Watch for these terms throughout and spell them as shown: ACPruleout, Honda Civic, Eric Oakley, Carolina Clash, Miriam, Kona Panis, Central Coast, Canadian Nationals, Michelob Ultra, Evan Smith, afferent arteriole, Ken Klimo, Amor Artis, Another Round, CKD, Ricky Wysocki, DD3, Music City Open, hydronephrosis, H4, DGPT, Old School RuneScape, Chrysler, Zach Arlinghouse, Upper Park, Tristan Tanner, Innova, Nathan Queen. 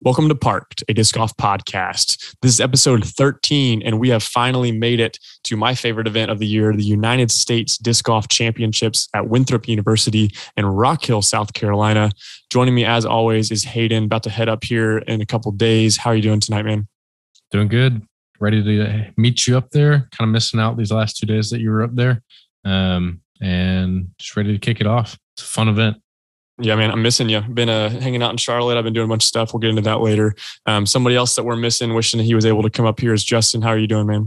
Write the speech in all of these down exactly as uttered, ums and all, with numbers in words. Welcome to Parked, a disc golf podcast. This is episode thirteen, and we have finally made it to my favorite event of the year, the United States Disc Golf Championships at Winthrop University in Rock Hill, South Carolina. Joining me, as always, is Hayden, about to head up here in a couple days. How are you doing tonight, man? Doing good. Ready to meet you up there. Kind of missing out these last two days that you were up there, um, and just ready to kick it off. It's a fun event. Yeah, man, I'm missing you. Been uh, hanging out in Charlotte. I've been doing a bunch of stuff. We'll get into that later. Um, somebody else that we're missing, wishing that he was able to come up here, is Justin. How are you doing, man?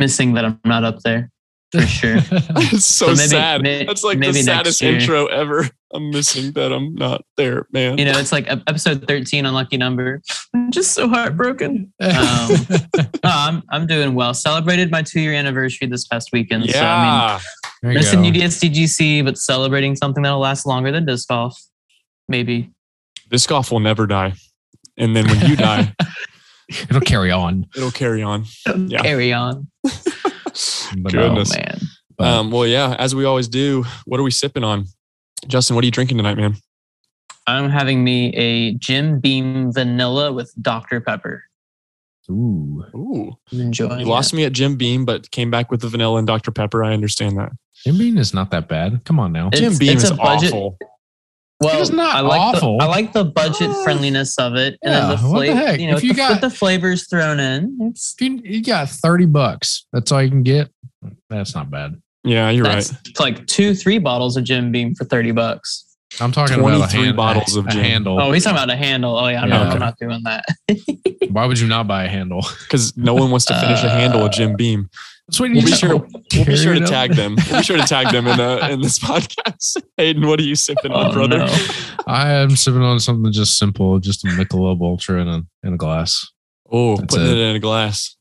Missing that I'm not up there, for sure. It's so, so maybe, sad. May, That's like the saddest intro ever. I'm missing that I'm not there, man. You know, it's like episode thirteen, unlucky number. I'm just so heartbroken. Um, no, I'm I'm doing well. Celebrated my two year anniversary this past weekend. Yeah. So, I mean, There you Missing go. U D S D G C, but celebrating something that'll last longer than disc golf, maybe. Disc golf will never die, and then when you die, it'll carry on. It'll carry on. It'll yeah. Carry on. Goodness, oh, man. Um, well, yeah. As we always do, what are we sipping on, Justin? What are you drinking tonight, man? I'm having me a Jim Beam vanilla with Doctor Pepper. Ooh, ooh! Enjoying you it. Lost me at Jim Beam, but came back with the vanilla and Doctor Pepper. I understand that. Jim Beam is not that bad. Come on now, it's, Jim Beam is budget, awful. Well, it's not I like awful. The, I like the budget uh, friendliness of it, and yeah, then the flavor. You know, if you the, got, with the flavors thrown in, it's, if you, you got thirty bucks. That's all you can get. That's not bad. Yeah, you're that's right. It's like two, three bottles of Jim Beam for thirty bucks. I'm talking about a hand, bottles of a gin. handle. Oh, he's talking about a handle. Oh, yeah. No, yeah. I'm not doing that. Why would you not buy a handle? Because no one wants to finish uh, a handle of Jim Beam. We'll be, sure, we'll be sure to tag them. We'll be sure to tag them in, uh, in this podcast. Hayden, what are you sipping oh, on, brother? No. I am sipping on something just simple, just a Michelob Ultra in a, in a glass. Oh, That's putting it. it in a glass.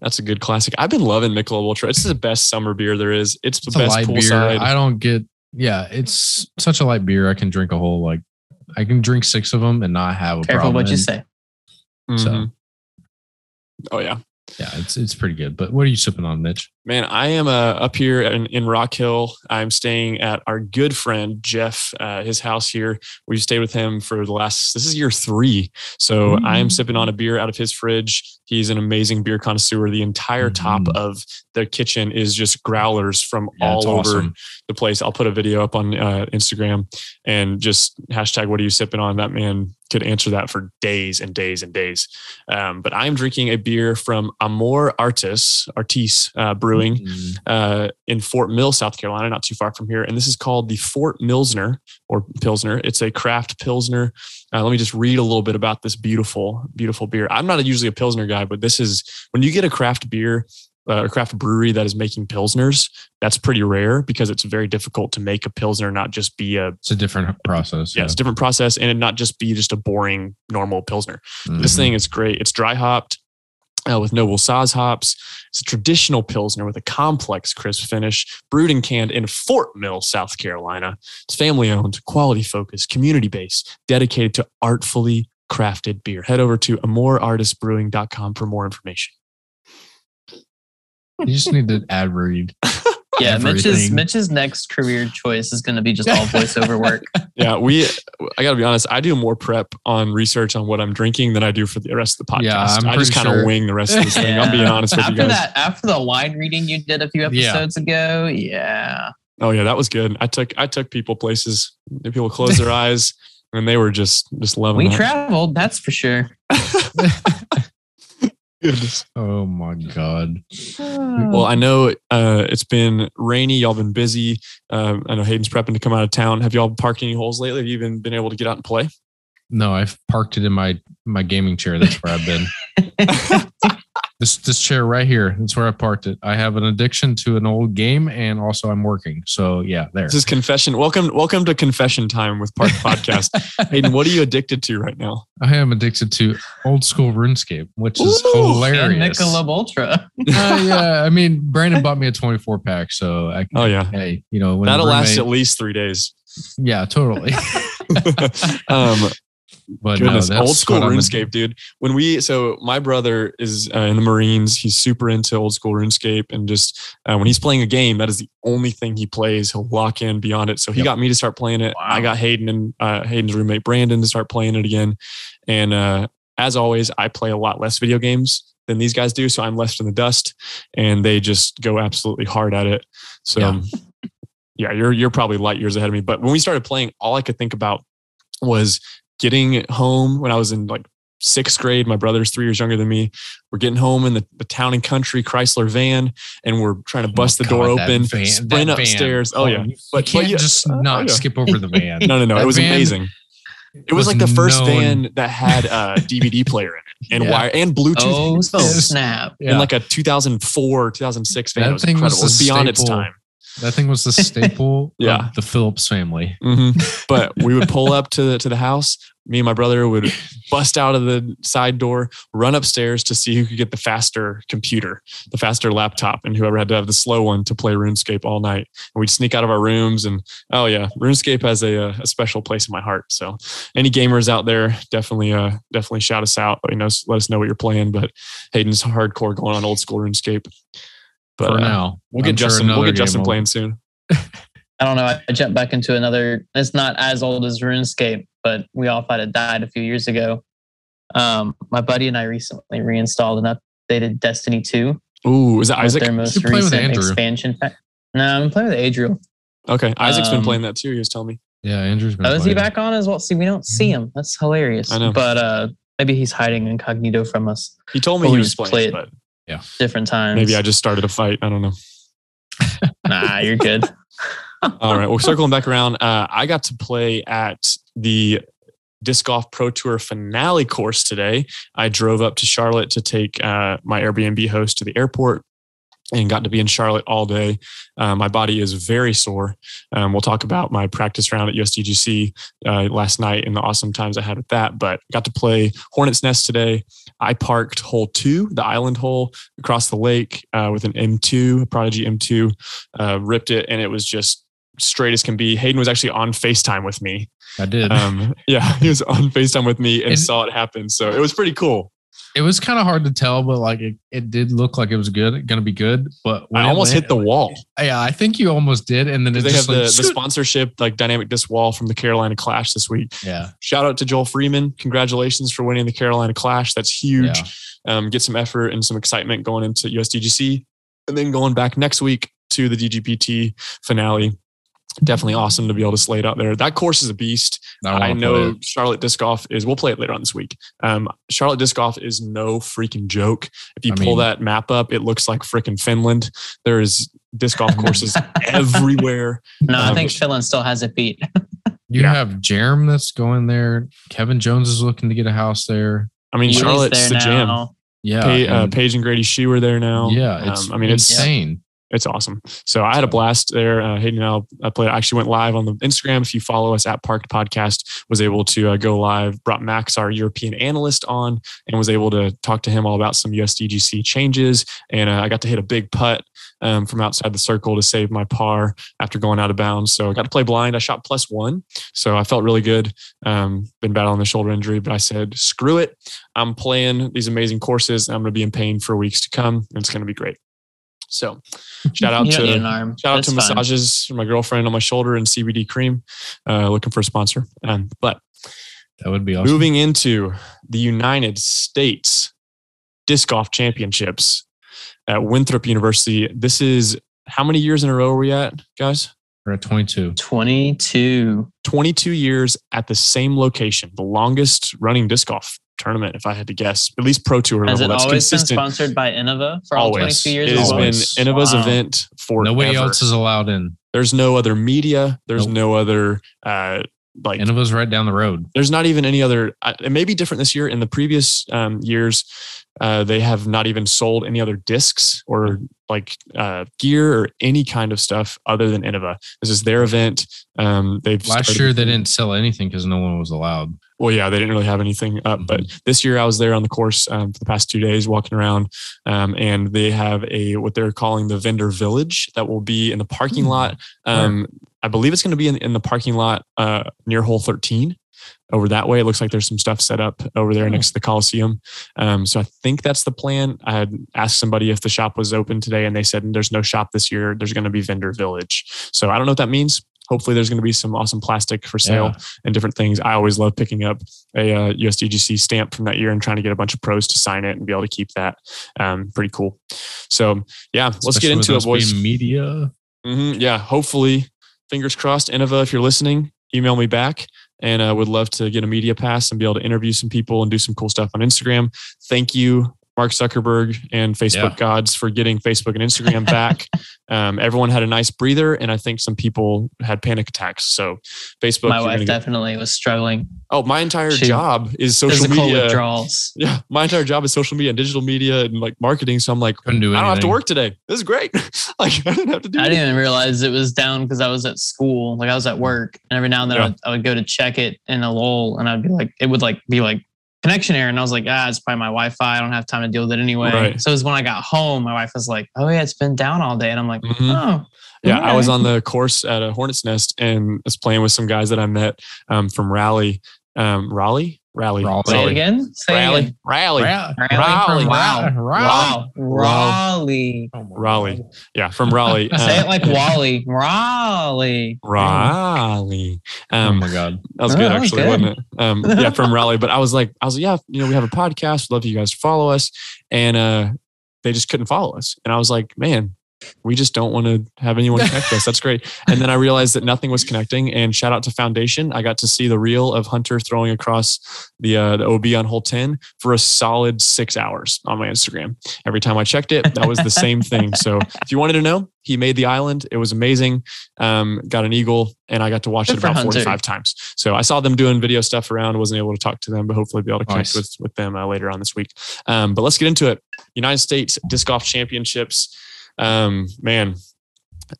That's a good classic. I've been loving Michelob Ultra. It's the best summer beer there is. It's the it's best poolside. I don't get... Yeah, it's such a light beer. I can drink a whole, like, I can drink six of them and not have a Careful problem. Careful what you say. So, mm-hmm. Oh, yeah. Yeah, it's it's pretty good. But what are you sipping on, Mitch? Man, I am uh, up here in, in Rock Hill. I'm staying at our good friend, Jeff, uh, his house here. We've stayed with him for the last, this is year three. So mm-hmm. I am sipping on a beer out of his fridge. He's an amazing beer connoisseur. The entire mm-hmm. top of the kitchen is just growlers from yeah, all over awesome. the place. I'll put a video up on uh, Instagram and just hashtag what are you sipping on? That man could answer that for days and days and days. Um, but I'm drinking a beer from Amor Artis, Artis uh, Brewing mm-hmm. uh, in Fort Mill, South Carolina, not too far from here. And this is called the Fort Milsner or Pilsner. It's a craft Pilsner. Uh, let me just read a little bit about this beautiful, beautiful beer. I'm not usually a Pilsner guy, but this is when you get a craft beer, uh, a craft brewery that is making Pilsners, that's pretty rare because it's very difficult to make a Pilsner, not just be a... It's a different process. Yeah, yeah. It's a different process and it not just be just a boring, normal Pilsner. Mm-hmm. This thing is great. It's dry hopped uh, with Noble Saz hops. It's a traditional Pilsner with a complex crisp finish, brewed and canned in Fort Mill, South Carolina. It's family-owned, quality-focused, community-based, dedicated to artfully crafted beer. Head over to amor artis brewing dot com for more information. You just need to ad read. Yeah, everything. Mitch's Mitch's next career choice is going to be just all voiceover work. Yeah, we. I got to be honest. I do more prep on research on what I'm drinking than I do for the rest of the podcast. Yeah, I'm I just kind of sure. wing the rest of this thing. Yeah. I'm being honest with after you guys. That, after the wine reading you did a few episodes yeah. ago, yeah. Oh yeah, that was good. I took I took people places. People closed their eyes and they were just just loving. We that. traveled, that's for sure. Oh my God. Well, I know uh, it's been rainy. Y'all been busy. Um, I know Hayden's prepping to come out of town. Have y'all parked any holes lately? Have you even been able to get out and play? No, I've parked it in my, my gaming chair. That's where I've been. This this chair right here. That's where I parked it. I have an addiction to an old game and also I'm working. So yeah, there. This is confession. Welcome welcome to Confession Time with Park Podcast. Hayden, what are you addicted to right now? I am addicted to old school RuneScape, which Ooh, is hilarious. And Michelob Ultra. uh, yeah, I mean, Brandon bought me a twenty-four pack. So I oh, yeah. Hey, you know, when that'll roommate, last at least three days. Yeah, totally. um, But goodness, no, old school RuneScape, dude. When we, so my brother is uh, in the Marines. He's super into old school RuneScape, and just uh, when he's playing a game, that is the only thing he plays. He'll lock in beyond it. So he yep. got me to start playing it. Wow. I got Hayden and uh, Hayden's roommate Brandon to start playing it again. And uh, as always, I play a lot less video games than these guys do, so I'm left in the dust, and they just go absolutely hard at it. So. Yeah. Yeah, you're you're probably light years ahead of me. But when we started playing, all I could think about was getting home when I was in like sixth grade. My brother's three years younger than me. We're getting home in the, the town and country Chrysler van, and we're trying to bust oh the God, door open, van, sprint upstairs. Van. Oh, yeah. But, you can't but, yeah. just not oh, yeah. skip over the van. No, no, no. That it was van, amazing. It was, was like the first known. van that had a D V D player in it and yeah. wire and Bluetooth. Oh, so snap. Yeah. In like a two thousand four, two thousand six van. That it was thing incredible. Was it was beyond staple. its time. That thing was the staple yeah. of the Phillips family. Mm-hmm. But we would pull up to the, to the house. Me and my brother would bust out of the side door, run upstairs to see who could get the faster computer, the faster laptop, and whoever had to have the slow one to play RuneScape all night. And we'd sneak out of our rooms. And oh yeah, RuneScape has a, a special place in my heart. So any gamers out there, definitely, uh, definitely shout us out. Let us let us know what you're playing. But Hayden's hardcore going on old school RuneScape. But for uh, now, we'll get, sure Justin, we'll get Justin. We'll get Justin playing soon. I don't know. I jumped back into another. It's not as old as RuneScape, but we all thought it died a few years ago. Um, my buddy and I recently reinstalled and updated Destiny two. Ooh, is that Isaac? Their most recent with expansion pack. No, I'm playing with Adriel. Okay, Isaac's um, been playing that too. He was telling me. Yeah, Andrew's been. Oh, is he back on as well? See, we don't see him. That's hilarious. I know. But uh, maybe he's hiding incognito from us. He told me he was playing. Play it. Yeah. Different times. Maybe I just started a fight. I don't know. Nah, you're good. All right. Well, circling back around, uh, I got to play at the Disc Golf Pro Tour finale course today. I drove up to Charlotte to take uh, my Airbnb host to the airport and got to be in Charlotte all day. Uh, my body is very sore. Um, we'll talk about my practice round at U S D G C uh, last night and the awesome times I had with that, but got to play Hornet's Nest today. I parked hole two, the island hole across the lake uh, with an M two, a Prodigy M two, uh, ripped it, and it was just straight as can be. Hayden was actually on FaceTime with me. I did. Um, yeah, he was on FaceTime with me and, and saw it happen. So it was pretty cool. It was kind of hard to tell, but like it, it did look like it was good, going to be good. But I almost went, hit the wall. Yeah, I think you almost did. And then it they just have like, the, the sponsorship, like Dynamic Disc wall from the Carolina Clash this week. Yeah. Shout out to Joel Freeman. Congratulations for winning the Carolina Clash. That's huge. Yeah. Um, get some effort and some excitement going into U S D G C, and then going back next week to the D G P T finale. Definitely awesome to be able to slate out there. That course is a beast. I, I know Charlotte Disc Golf is, we'll play it later on this week. Um, Charlotte Disc Golf is no freaking joke. If you I pull mean, that map up, it looks like freaking Finland. There is disc golf courses everywhere. No, um, I think Finland still has it beat. You yeah. have Jerem that's going there. Kevin Jones is looking to get a house there. I mean, He's Charlotte's the now. jam. Yeah. Pay, uh, Paige and Grady Shue are there now. Yeah. It's um, I mean, it's insane. It's awesome. So I had a blast there. Uh, Hayden and I, I played. I actually went live on the Instagram. If you follow us at Parked Podcast, was able to uh, go live, brought Max, our European analyst, on and was able to talk to him all about some U S D G C changes. And uh, I got to hit a big putt um, from outside the circle to save my par after going out of bounds. So I got to play blind. I shot plus one. So I felt really good. Um, been battling the shoulder injury, but I said, screw it. I'm playing these amazing courses. I'm going to be in pain for weeks to come. And it's going to be great. So shout out to shout That's out to massages for my girlfriend on my shoulder and C B D cream, uh, looking for a sponsor. Um, but that would be awesome. Moving into the United States Disc Golf Championships at Winthrop University. This is how many years in a row are we at, guys? We're at twenty-two. twenty-two. twenty-two years at the same location. The longest running disc golf tournament, if I had to guess, at least pro tour level. Has it that's always consistent. Been sponsored by Innova for all always. twenty-two years? It has always. been Innova's wow. event for nobody else is allowed in. There's no other media. There's nope. no other uh, like Innova's right down the road. There's not even any other. Uh, it may be different this year. In the previous um, years, uh, they have not even sold any other discs or like uh, gear or any kind of stuff other than Innova. This is their event. Um, they've last started- year they didn't sell anything because no one was allowed. Well, yeah, they didn't really have anything up, but this year I was there on the course um, for the past two days walking around um, and they have a, what they're calling the vendor village that will be in the parking lot. Um, I believe it's going to be in, in the parking lot uh, near hole thirteen. over that way. It looks like there's some stuff set up over there oh. next to the Coliseum. Um, so I think that's the plan. I had asked somebody if the shop was open today, and they said there's no shop this year. There's going to be Vendor Village. So I don't know what that means. Hopefully there's going to be some awesome plastic for sale yeah. and different things. I always love picking up a uh, U S D G C stamp from that year and trying to get a bunch of pros to sign it and be able to keep that. Um, pretty cool. So yeah, especially let's get into it, boys. Media. Mm-hmm, yeah. Hopefully, fingers crossed, Innova, if you're listening, email me back. And I uh, would love to get a media pass and be able to interview some people and do some cool stuff on Instagram. Thank you, Mark Zuckerberg and Facebook yeah. gods, for getting Facebook and Instagram back. um, everyone had a nice breather, and I think some people had panic attacks. So Facebook, my wife definitely get... was struggling. Oh, my entire she... job is social media withdrawals. Yeah, my entire job is social media and digital media and like marketing. So I'm like, do I don't have to work today. This is great. like I didn't have to do. I anything. didn't even realize it was down because I was at school. Like I was at work, and every now and then yeah. I, would, I would go to check it in a lull, and I'd be like, it would like be like. connection error, and I was like, ah, it's probably my Wi-Fi. I don't have time to deal with it anyway. Right. So it was when I got home, my wife was like, oh yeah, it's been down all day. And I'm like, mm-hmm. oh. Yeah, I was on the course at a Hornet's Nest and was playing with some guys that I met um, from Raleigh. Um, Raleigh? Raleigh. Raleigh. Say it again. Say Raleigh. Again. Raleigh. Raleigh. Raleigh. Raleigh. Wow. Raleigh. Raleigh. Raleigh. Raleigh. Yeah, from Raleigh. Uh, Say it like Wally. Raleigh. Raleigh. Um, oh my God. That was oh, good, that was actually, good. wasn't it? Um, yeah, from Raleigh. But I was like, I was like, yeah, you know, we have a podcast. We'd love you guys to follow us. And uh, they just couldn't follow us. And I was like, man, we just don't want to have anyone connect us. That's great. And then I realized that nothing was connecting, and shout out to Foundation. I got to see the reel of Hunter throwing across the, uh, the O B on hole ten for a solid six hours on my Instagram. Every time I checked it, that was the same thing. So if you wanted to know, he made the island. It was amazing. Um, got an eagle, and I got to watch Good it about Hunter. forty-five times. So I saw them doing video stuff around. Wasn't able to talk to them, but hopefully be able to connect nice. with, with them uh, later on this week. Um, but let's get into it. United States Disc Golf Championships. Um, man,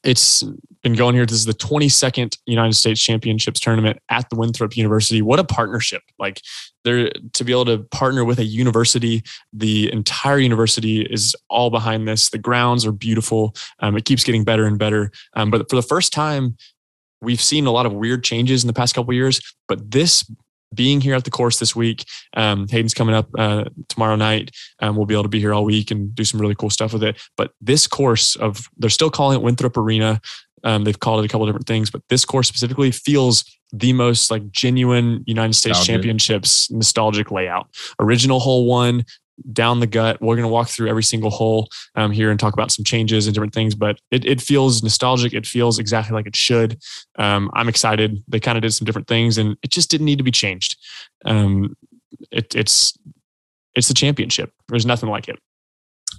it's been going here. This is the twenty-second United States Championships tournament at the Winthrop University. What a partnership. Like there to be able to partner with a university, the entire university is all behind this. The grounds are beautiful. Um, it keeps getting better and better. Um, but for the first time, we've seen a lot of weird changes in the past couple of years, but this being here at the course this week. Um, Hayden's coming up uh, tomorrow night. Um, we'll be able to be here all week and do some really cool stuff with it. But this course of, they're still calling it Winthrop Arena. Um, they've called it a couple of different things, but this course specifically feels the most like genuine United States Sounds Championships good. nostalgic layout. Original hole one, down the gut. We're going to walk through every single hole um, here and talk about some changes and different things, but it, it feels nostalgic. It feels exactly like it should. Um, I'm excited. They kind of did some different things, and it just didn't need to be changed. Um, it, it's, it's the championship. There's nothing like it.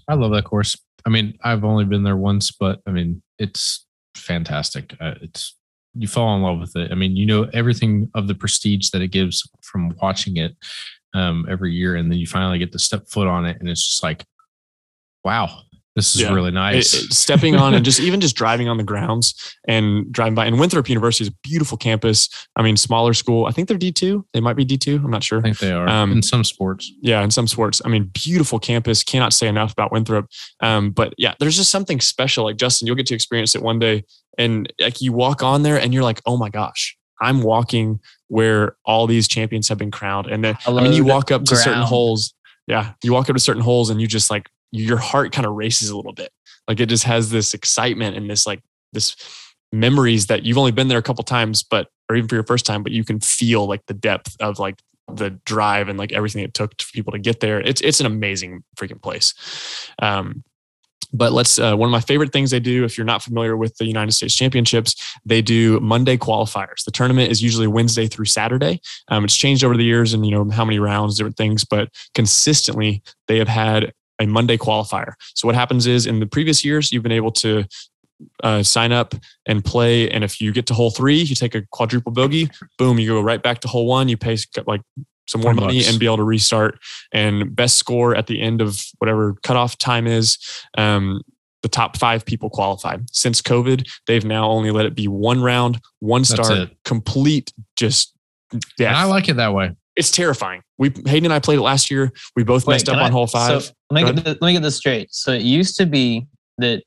I love that course. I mean, I've only been there once, but I mean, it's fantastic. Uh, it's, you fall in love with it. I mean, you know, everything of the prestige that it gives from watching it Um, every year, and then you finally get to step foot on it, and it's just like, wow, this is yeah. really nice. It, it, stepping on and just even just driving on the grounds and driving by. And Winthrop University is a beautiful campus. I mean, smaller school. I think they're D two. They might be D two. I'm not sure. I think they are um, in some sports. Yeah, in some sports. I mean, beautiful campus. Cannot say enough about Winthrop. Um, but yeah, there's just something special. Like Justin, you'll get to experience it one day, and like you walk on there, and you're like, oh my gosh, I'm walking where all these champions have been crowned. And then, I, I mean, you walk up to ground. certain holes. Yeah. You walk up to certain holes and you just like, your heart kind of races a little bit. Like it just has this excitement and this, like this memories that you've only been there a couple times, but, or even for your first time, but you can feel like the depth of like the drive and like everything it took for people to get there. It's, it's an amazing freaking place. Um, But let's, uh, one of my favorite things they do, if you're not familiar with the United States Championships, they do Monday qualifiers. The tournament is usually Wednesday through Saturday. Um, it's changed over the years and, you know, how many rounds, different things, but consistently they have had a Monday qualifier. So what happens is in the previous years, you've been able to uh, sign up and play. And if you get to hole three, you take a quadruple bogey, boom, you go right back to hole one, you pay like some more money and be able to restart, and best score at the end of whatever cutoff time is. Um, the top five people qualified. Since COVID, they've now only let it be one round, one start, complete just death. And I like it that way. It's terrifying. We Hayden and I played it last year. We both Wait, messed up I, on hole five. So let, me get this, let me get this straight. So it used to be that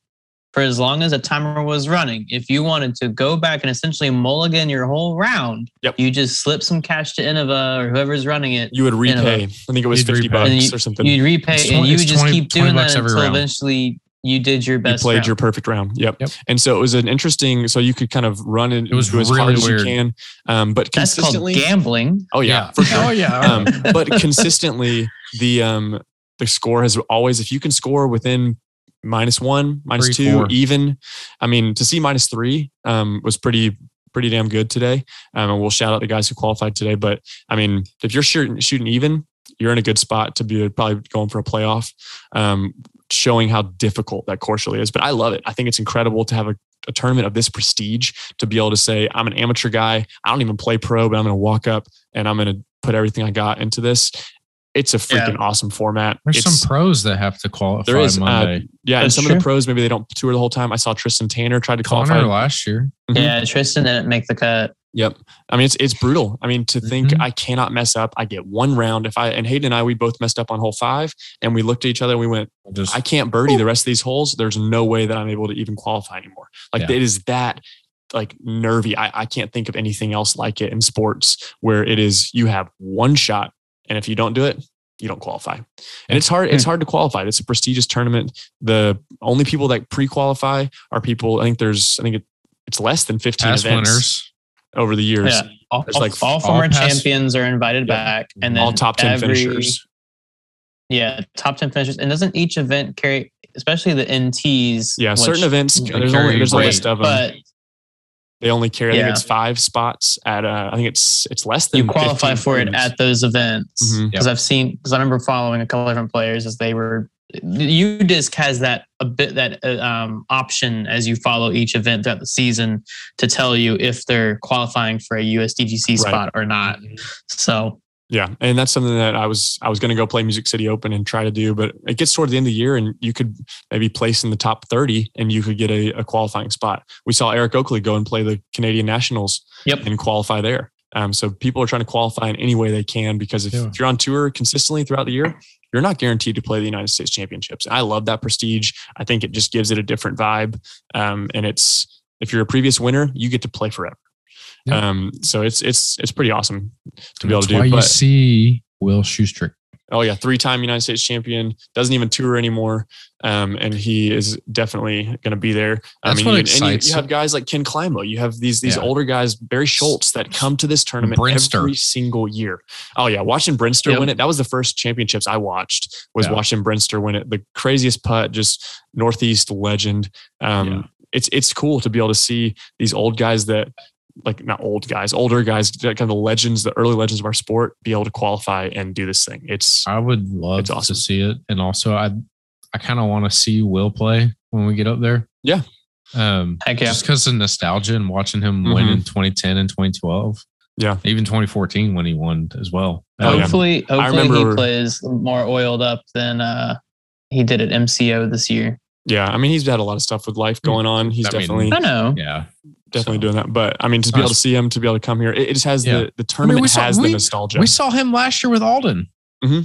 for as long as a timer was running. If you wanted to go back and essentially mulligan your whole round, yep. you just slip some cash to Innova or whoever's running it. You would repay. Innova. I think it was you'd fifty repay. bucks you, or something. You'd repay it's and you would just keep doing that until round. eventually you did your best. You played round. your perfect round. Yep. yep. And so it was an interesting, so you could kind of run in, it was really as hard weird. as you can. Um, but That's consistently. That's called gambling. Oh yeah, yeah. for sure. Oh yeah. Um, but consistently the, um, the score has always, if you can score within minus one, minus three, two, four. even. I mean, to see minus three um, was pretty, pretty damn good today. Um, and we'll shout out the guys who qualified today. But I mean, if you're shooting, shooting even, you're in a good spot to be probably going for a playoff, um, showing how difficult that course really is. But I love it. I think it's incredible to have a, a tournament of this prestige to be able to say, I'm an amateur guy. I don't even play pro, but I'm going to walk up and I'm going to put everything I got into this. It's a freaking yeah. awesome format. There's it's, some pros that have to qualify. There is, Monday. Uh, yeah, That's and some true. of the pros, maybe they don't tour the whole time. I saw Tristan Tanner tried to Connor qualify. last year. Mm-hmm. Yeah, Tristan didn't make the cut. Yep. I mean, it's it's brutal. I mean, to think mm-hmm. I cannot mess up. I get one round. If I and Hayden and I, we both messed up on hole five and we looked at each other and we went, Just, I can't birdie whoop. the rest of these holes. There's no way that I'm able to even qualify anymore. Like yeah. it is that like nervy. I, I can't think of anything else like it in sports where it is, you have one shot. And if you don't do it, you don't qualify. And it's hard, it's hard to qualify. It's a prestigious tournament. The only people that pre-qualify are people, I think there's, I think it, it's less than fifteen past events winners. over the years. Yeah. All, like, all former all past, champions are invited yeah. back. And then all top ten every, finishers. Yeah, top ten finishers. And doesn't each event carry, especially the N Ts? Yeah, certain events, there's, only, there's great, a list of them. But, They only carry, yeah. I think it's five spots at, uh, I think it's it's less than. You qualify for teams. it at those events. Because mm-hmm. yep. I've seen, because I remember following a couple of different players as they were, UDisc has that a bit that uh, um, option as you follow each event throughout the season to tell you if they're qualifying for a U S D G C spot right. or not. So. Yeah. And that's something that I was, I was going to go play Music City Open and try to do, but it gets toward the end of the year and you could maybe place in the top thirty and you could get a, a qualifying spot. We saw Eric Oakley go and play the Canadian Nationals yep. and qualify there. Um, so people are trying to qualify in any way they can, because if, yeah. if you're on tour consistently throughout the year, you're not guaranteed to play the United States Championships. And I love that prestige. I think it just gives it a different vibe. Um, and it's, if you're a previous winner, you get to play forever. Yeah. Um, so it's, it's, it's pretty awesome to That's be able to do. Why but, you see Will Schustrick. Oh yeah. Three-time United States champion, doesn't even tour anymore. Um, and he is definitely going to be there. I That's mean, what and, and you, you have guys like Ken Klimo, you have these, these yeah. older guys, Barry Schultz, that come to this tournament Brinster. every single year. Oh yeah. Watching Brinster yep. win it. That was the first championships I watched was yeah. watching Brinster win it. The craziest putt, just Northeast legend. Um, yeah. it's, it's cool to be able to see these old guys that, like not old guys, older guys, kind of the legends, the early legends of our sport, be able to qualify and do this thing. It's I would love it's awesome. to see it. And also I, I kind of want to see Will play when we get up there. Yeah. Um, Heck yeah. Just because of nostalgia and watching him mm-hmm. win in twenty ten and twenty twelve. Yeah. Even twenty fourteen when he won as well. Hopefully, um, hopefully remember, he plays more oiled up than uh, he did at M C O this year. Yeah. I mean, he's had a lot of stuff with life going on. He's I definitely, mean, I know. Yeah. Definitely so, doing that. But I mean, to be able to see him, to be able to come here, it, it just has yeah. the, the tournament I mean, saw, has we, the nostalgia. We saw him last year with Alden. Mm-hmm.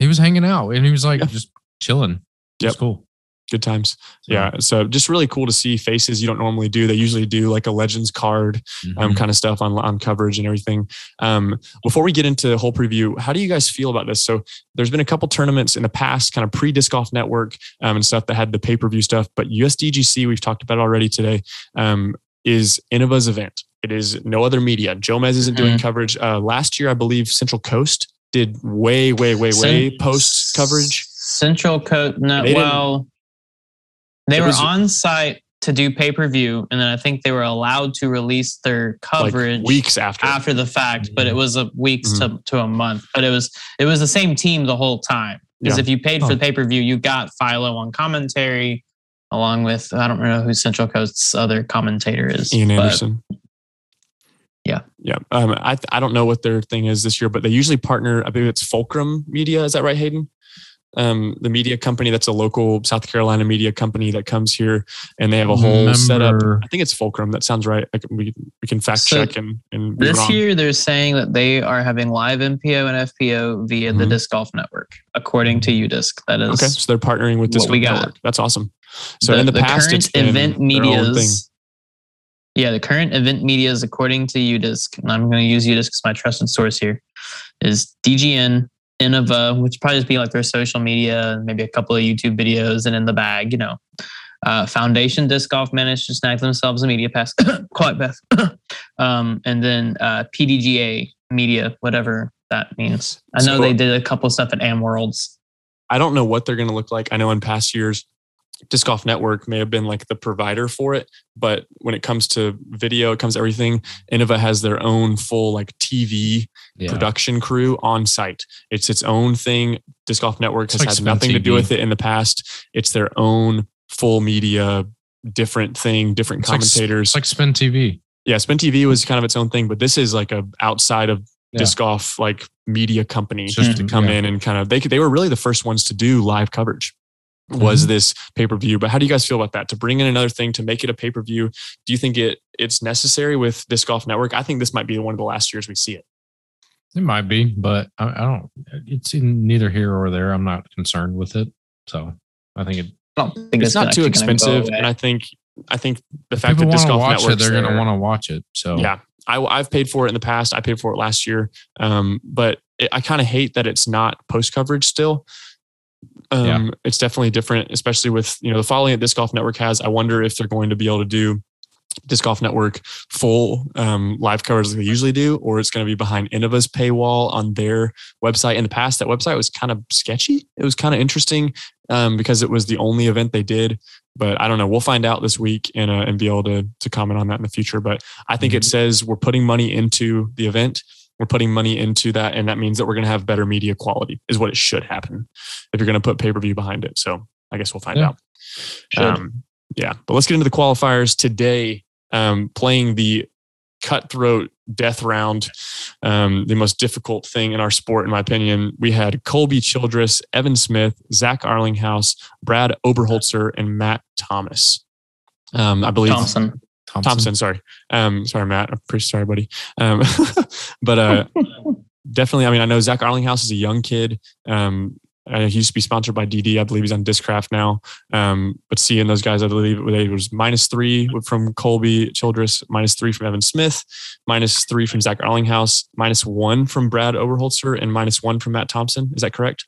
He was hanging out and he was like yeah. just chilling. Yep. It's cool. Good times. So, yeah. So just really cool to see faces you don't normally do. They usually do like a Legends card mm-hmm. um, kind of stuff on, on coverage and everything. Um, before we get into the whole preview, how do you guys feel about this? So there's been a couple tournaments in the past, kind of pre-Disc Golf Network um, and stuff that had the pay-per-view stuff, but U S D G C, we've talked about already today. Um, is Innova's event. It is no other media. Jomez isn't mm-hmm. doing coverage. Uh, last year, I believe Central Coast did way, way, way, Cent- way post coverage. Central Coast, no, they well, they were was, on site to do pay-per-view, and then I think they were allowed to release their coverage like weeks after after the fact, mm-hmm. but it was a weeks mm-hmm. to, to a month. But it was it was the same team the whole time. Because yeah. if you paid for oh. the pay-per-view, you got Philo on commentary, along with, I don't know who Central Coast's other commentator is. Ian Anderson. Yeah. Yeah. Um, I th- I don't know what their thing is this year, but they usually partner, I believe it's Fulcrum Media. Is that right, Hayden? Um, the media company that's a local South Carolina media company that comes here, and they have a whole Remember. setup. I think it's Fulcrum. That sounds right. I can, we we can fact so check. And, and this year they're saying that they are having live M P O and F P O via mm-hmm. the Disc Golf Network, according to UDisc. That is okay. So they're partnering with Disc Golf Network. That's awesome. So the, in the, the past, current it's been event media's. Yeah, the current event media's, according to UDisc, and I'm going to use UDisc as my trusted source here, is D G N, Innova, which probably just be like their social media, and maybe a couple of YouTube videos, and in the bag, you know. Uh, Foundation Disc Golf managed to snag themselves a media pass. Quiet, Beth. um, and then uh, P D G A media, whatever that means. I know so, they did a couple stuff at Am Worlds. I don't know what they're going to look like. I know in past years, Disc Golf Network may have been like the provider for it, but when it comes to video, it comes to everything. Innova has their own full like T V yeah. production crew on site. It's its own thing. Disc Golf Network has like had nothing T V. to do with it in the past. It's their own full media, different thing, different it's commentators. Like, it's like Spin T V. Yeah, Spin T V was kind of its own thing, but this is like a outside of yeah. disc golf like media company just to come yeah. in and kind of they they were really the first ones to do live coverage. Mm-hmm. Was this pay-per-view? But how do you guys feel about that? To bring in another thing to make it a pay-per-view, do you think it it's necessary with Disc Golf Network? I think this might be one of the last years we see it. It might be, but I, I don't. It's in neither here or there. I'm not concerned with it, so I think it. I don't think it's, it's not too expensive, go and I think I think the if fact that Disc Golf Network they're going to want to watch it. So yeah, I, I've paid for it in the past. I paid for it last year, um, but it, I kind of hate that it's not post coverage still. Um, yeah. It's definitely different, especially with you know the following that Disc Golf Network has. I wonder if they're going to be able to do Disc Golf Network full um, live coverage like they usually do, or it's going to be behind Innova's paywall on their website. In the past, that website was kind of sketchy. It was kind of interesting um, because it was the only event they did. But I don't know. We'll find out this week and uh, and be able to to comment on that in the future. But I think mm-hmm. it says we're putting money into the event. We're putting money into that, and that means that we're going to have better media quality is what it should happen if you're going to put pay-per-view behind it. So I guess we'll find yeah. out. Um, yeah. But let's get into the qualifiers today, um, playing the cutthroat death round, um, the most difficult thing in our sport, in my opinion. We had Colby Childress, Evan Smith, Zach Arlinghouse, Brad Oberholzer, and Matt Thomas. Um, I believe... Thompson. Thompson. Thompson, sorry. Um, sorry, Matt. I'm pretty sorry, buddy. Um, but uh, definitely, I mean, I know Zach Arlinghouse is a young kid. Um, uh, he used to be sponsored by D D. I believe he's on Discraft now. Um, but seeing those guys, I believe it was minus three from Colby Childress, minus three from Evan Smith, minus three from Zach Arlinghouse, minus one from Brad Oberholzer, and minus one from Matt Thompson. Is that correct?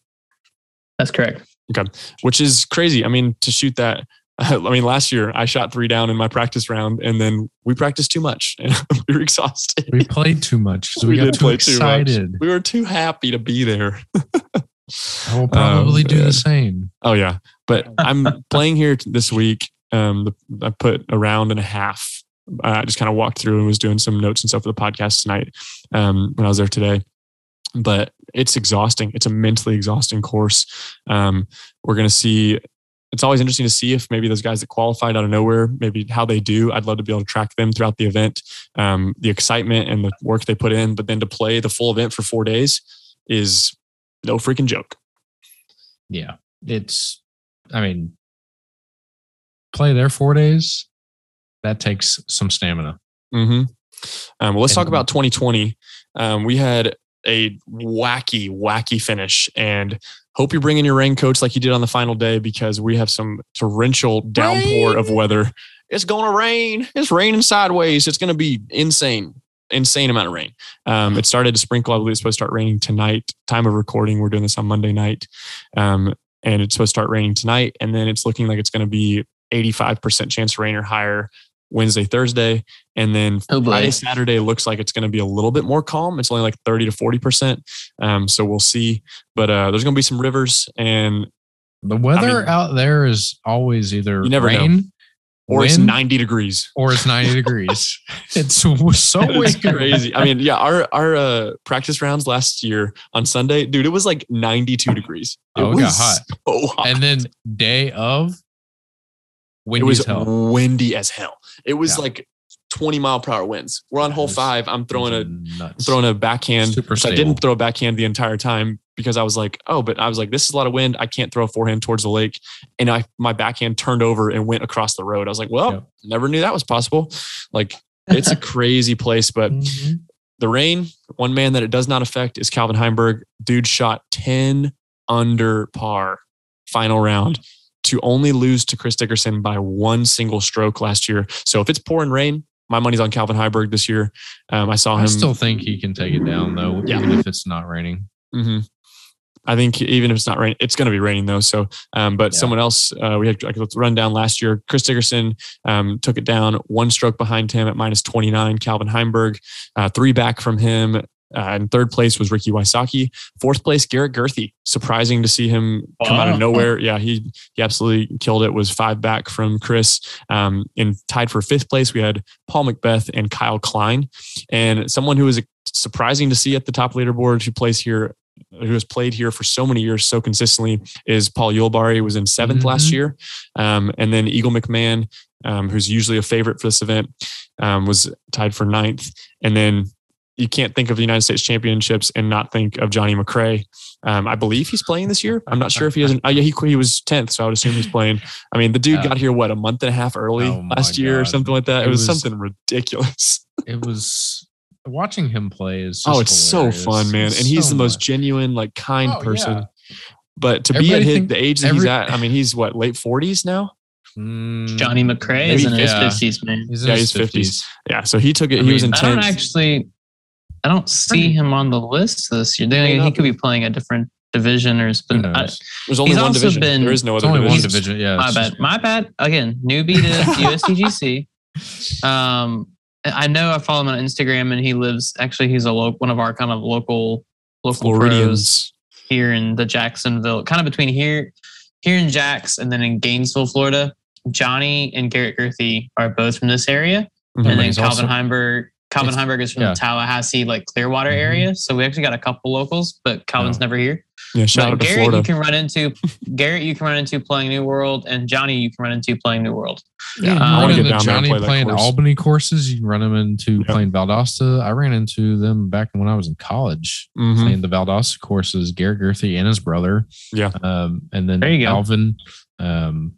That's correct. Okay. Which is crazy. I mean, to shoot that. I mean, last year I shot three down in my practice round, and then we practiced too much and we were exhausted. We played too much. So we, we got did too play excited. Too we were too happy to be there. I will probably um, do the same. Oh yeah. But I'm playing here this week. Um, the, I put a round and a half. I just kind of walked through and was doing some notes and stuff for the podcast tonight um, when I was there today. But it's exhausting. It's a mentally exhausting course. Um, we're going to see... It's always interesting to see if maybe those guys that qualified out of nowhere, maybe how they do. I'd love to be able to track them throughout the event, um, the excitement and the work they put in. But then to play the full event for four days is no freaking joke. Yeah. It's, I mean, play there four days, that takes some stamina. Mm-hmm. Um, well, let's talk about twenty twenty. Um, we had a wacky, wacky finish, and hope you're bringing your raincoats like you did on the final day, because we have some torrential downpour rain. Of weather. It's going to rain. It's raining sideways. It's going to be insane, insane amount of rain. Um, it started to sprinkle. I believe it's supposed to start raining tonight. Time of recording. We're doing this on Monday night. Um, and it's supposed to start raining tonight. And then it's looking like it's going to be eighty-five percent chance rain or higher Wednesday, Thursday. And then oh Friday, Saturday looks like it's going to be a little bit more calm. It's only like thirty to forty percent. Um, so we'll see. But uh, there's going to be some rivers. And the weather I mean, out there is always either you never rain know. Or wind, it's ninety degrees. Or it's ninety degrees. It's so it's crazy. I mean, yeah, our our uh, practice rounds last year on Sunday, dude, it was like ninety-two degrees. It oh, it got hot. So hot. And then day of, windy it was as hell. windy as hell. It was yeah. like twenty mile per hour winds. We're on hole five. I'm throwing a nuts. throwing a backhand. I didn't throw a backhand the entire time because I was like, oh, but I was like, this is a lot of wind. I can't throw a forehand towards the lake. And I my backhand turned over and went across the road. I was like, well, yep. never knew that was possible. Like, it's a crazy place, but mm-hmm. the rain, one man that it does not affect is Calvin Heimburg. Dude shot ten under par final round. to only lose to Chris Dickerson by one single stroke last year. So if it's pouring rain, my money's on Calvin Heimburg this year. Um, I saw him. I still think he can take it down though, yeah. even if it's not raining. Mm-hmm. I think even if it's not raining, it's going to be raining though. So, um, but yeah. someone else, uh, we had like a run down last year. Chris Dickerson um, took it down one stroke behind him at minus twenty-nine. Calvin Heimburg, uh, three back from him. Uh, and third place was Ricky Wysocki. Fourth place, Garrett Gurthie. Surprising to see him come wow. out of nowhere. Yeah, he he absolutely killed it. Was five back from Chris. Um, and tied for fifth place, we had Paul Macbeth and Kyle Klein. And someone who is surprising to see at the top leaderboard, who plays here, who has played here for so many years so consistently, is Paul Yulbarri, who was in seventh mm-hmm. last year. Um, and then Eagle McMahon, um, who's usually a favorite for this event, um, was tied for ninth. And then you can't think of the United States Championships and not think of Johnny McRae. Um, I believe he's playing this year. I'm not sure if he isn't. Oh, yeah, he he was tenth, so I would assume he's playing. I mean, the dude uh, got here, what, a month and a half early oh last year God. or something like that? It, it was, was something ridiculous. It was... Watching him play is just Oh, it's hilarious. so fun, man. It's and he's so the most much. genuine, like, kind oh, person. Yeah. But to Everybody be at his, the age that every, he's at, I mean, he's, what, late forties now? Johnny McRae Maybe, is in yeah. his fifties, man. He's yeah, he's fifties. fifties. Yeah, so he took it. I he mean, was in I don't actually... I don't see him on the list this year. They, he could be playing a different division or something. There's only one division. Been, there is no other only division. One division. Yeah, my bad. My bad. Again, newbie to U S D G C. Um, I know I follow him on Instagram, and he lives. Actually, he's a lo- one of our kind of local local pros here in the Jacksonville, kind of between here, here in Jax, and then in Gainesville, Florida. Johnny and Garrett Gurthie are both from this area, mm-hmm. and then Calvin Heimburg. Calvin Heimburg is from yeah. the Tallahassee, like Clearwater mm-hmm. area. So we actually got a couple locals, but Calvin's yeah. never here. Yeah, shout out to Florida. You can run into Garrett, you can run into playing New World, and Johnny, you can run into playing New World. Yeah, um, I want to get down Johnny there play playing course. Albany courses. You can run them into yep. playing Valdosta. I ran into them back when I was in college mm-hmm. playing the Valdosta courses. Garrett Gurthie and his brother. Yeah, um, and then there you go. Calvin, um,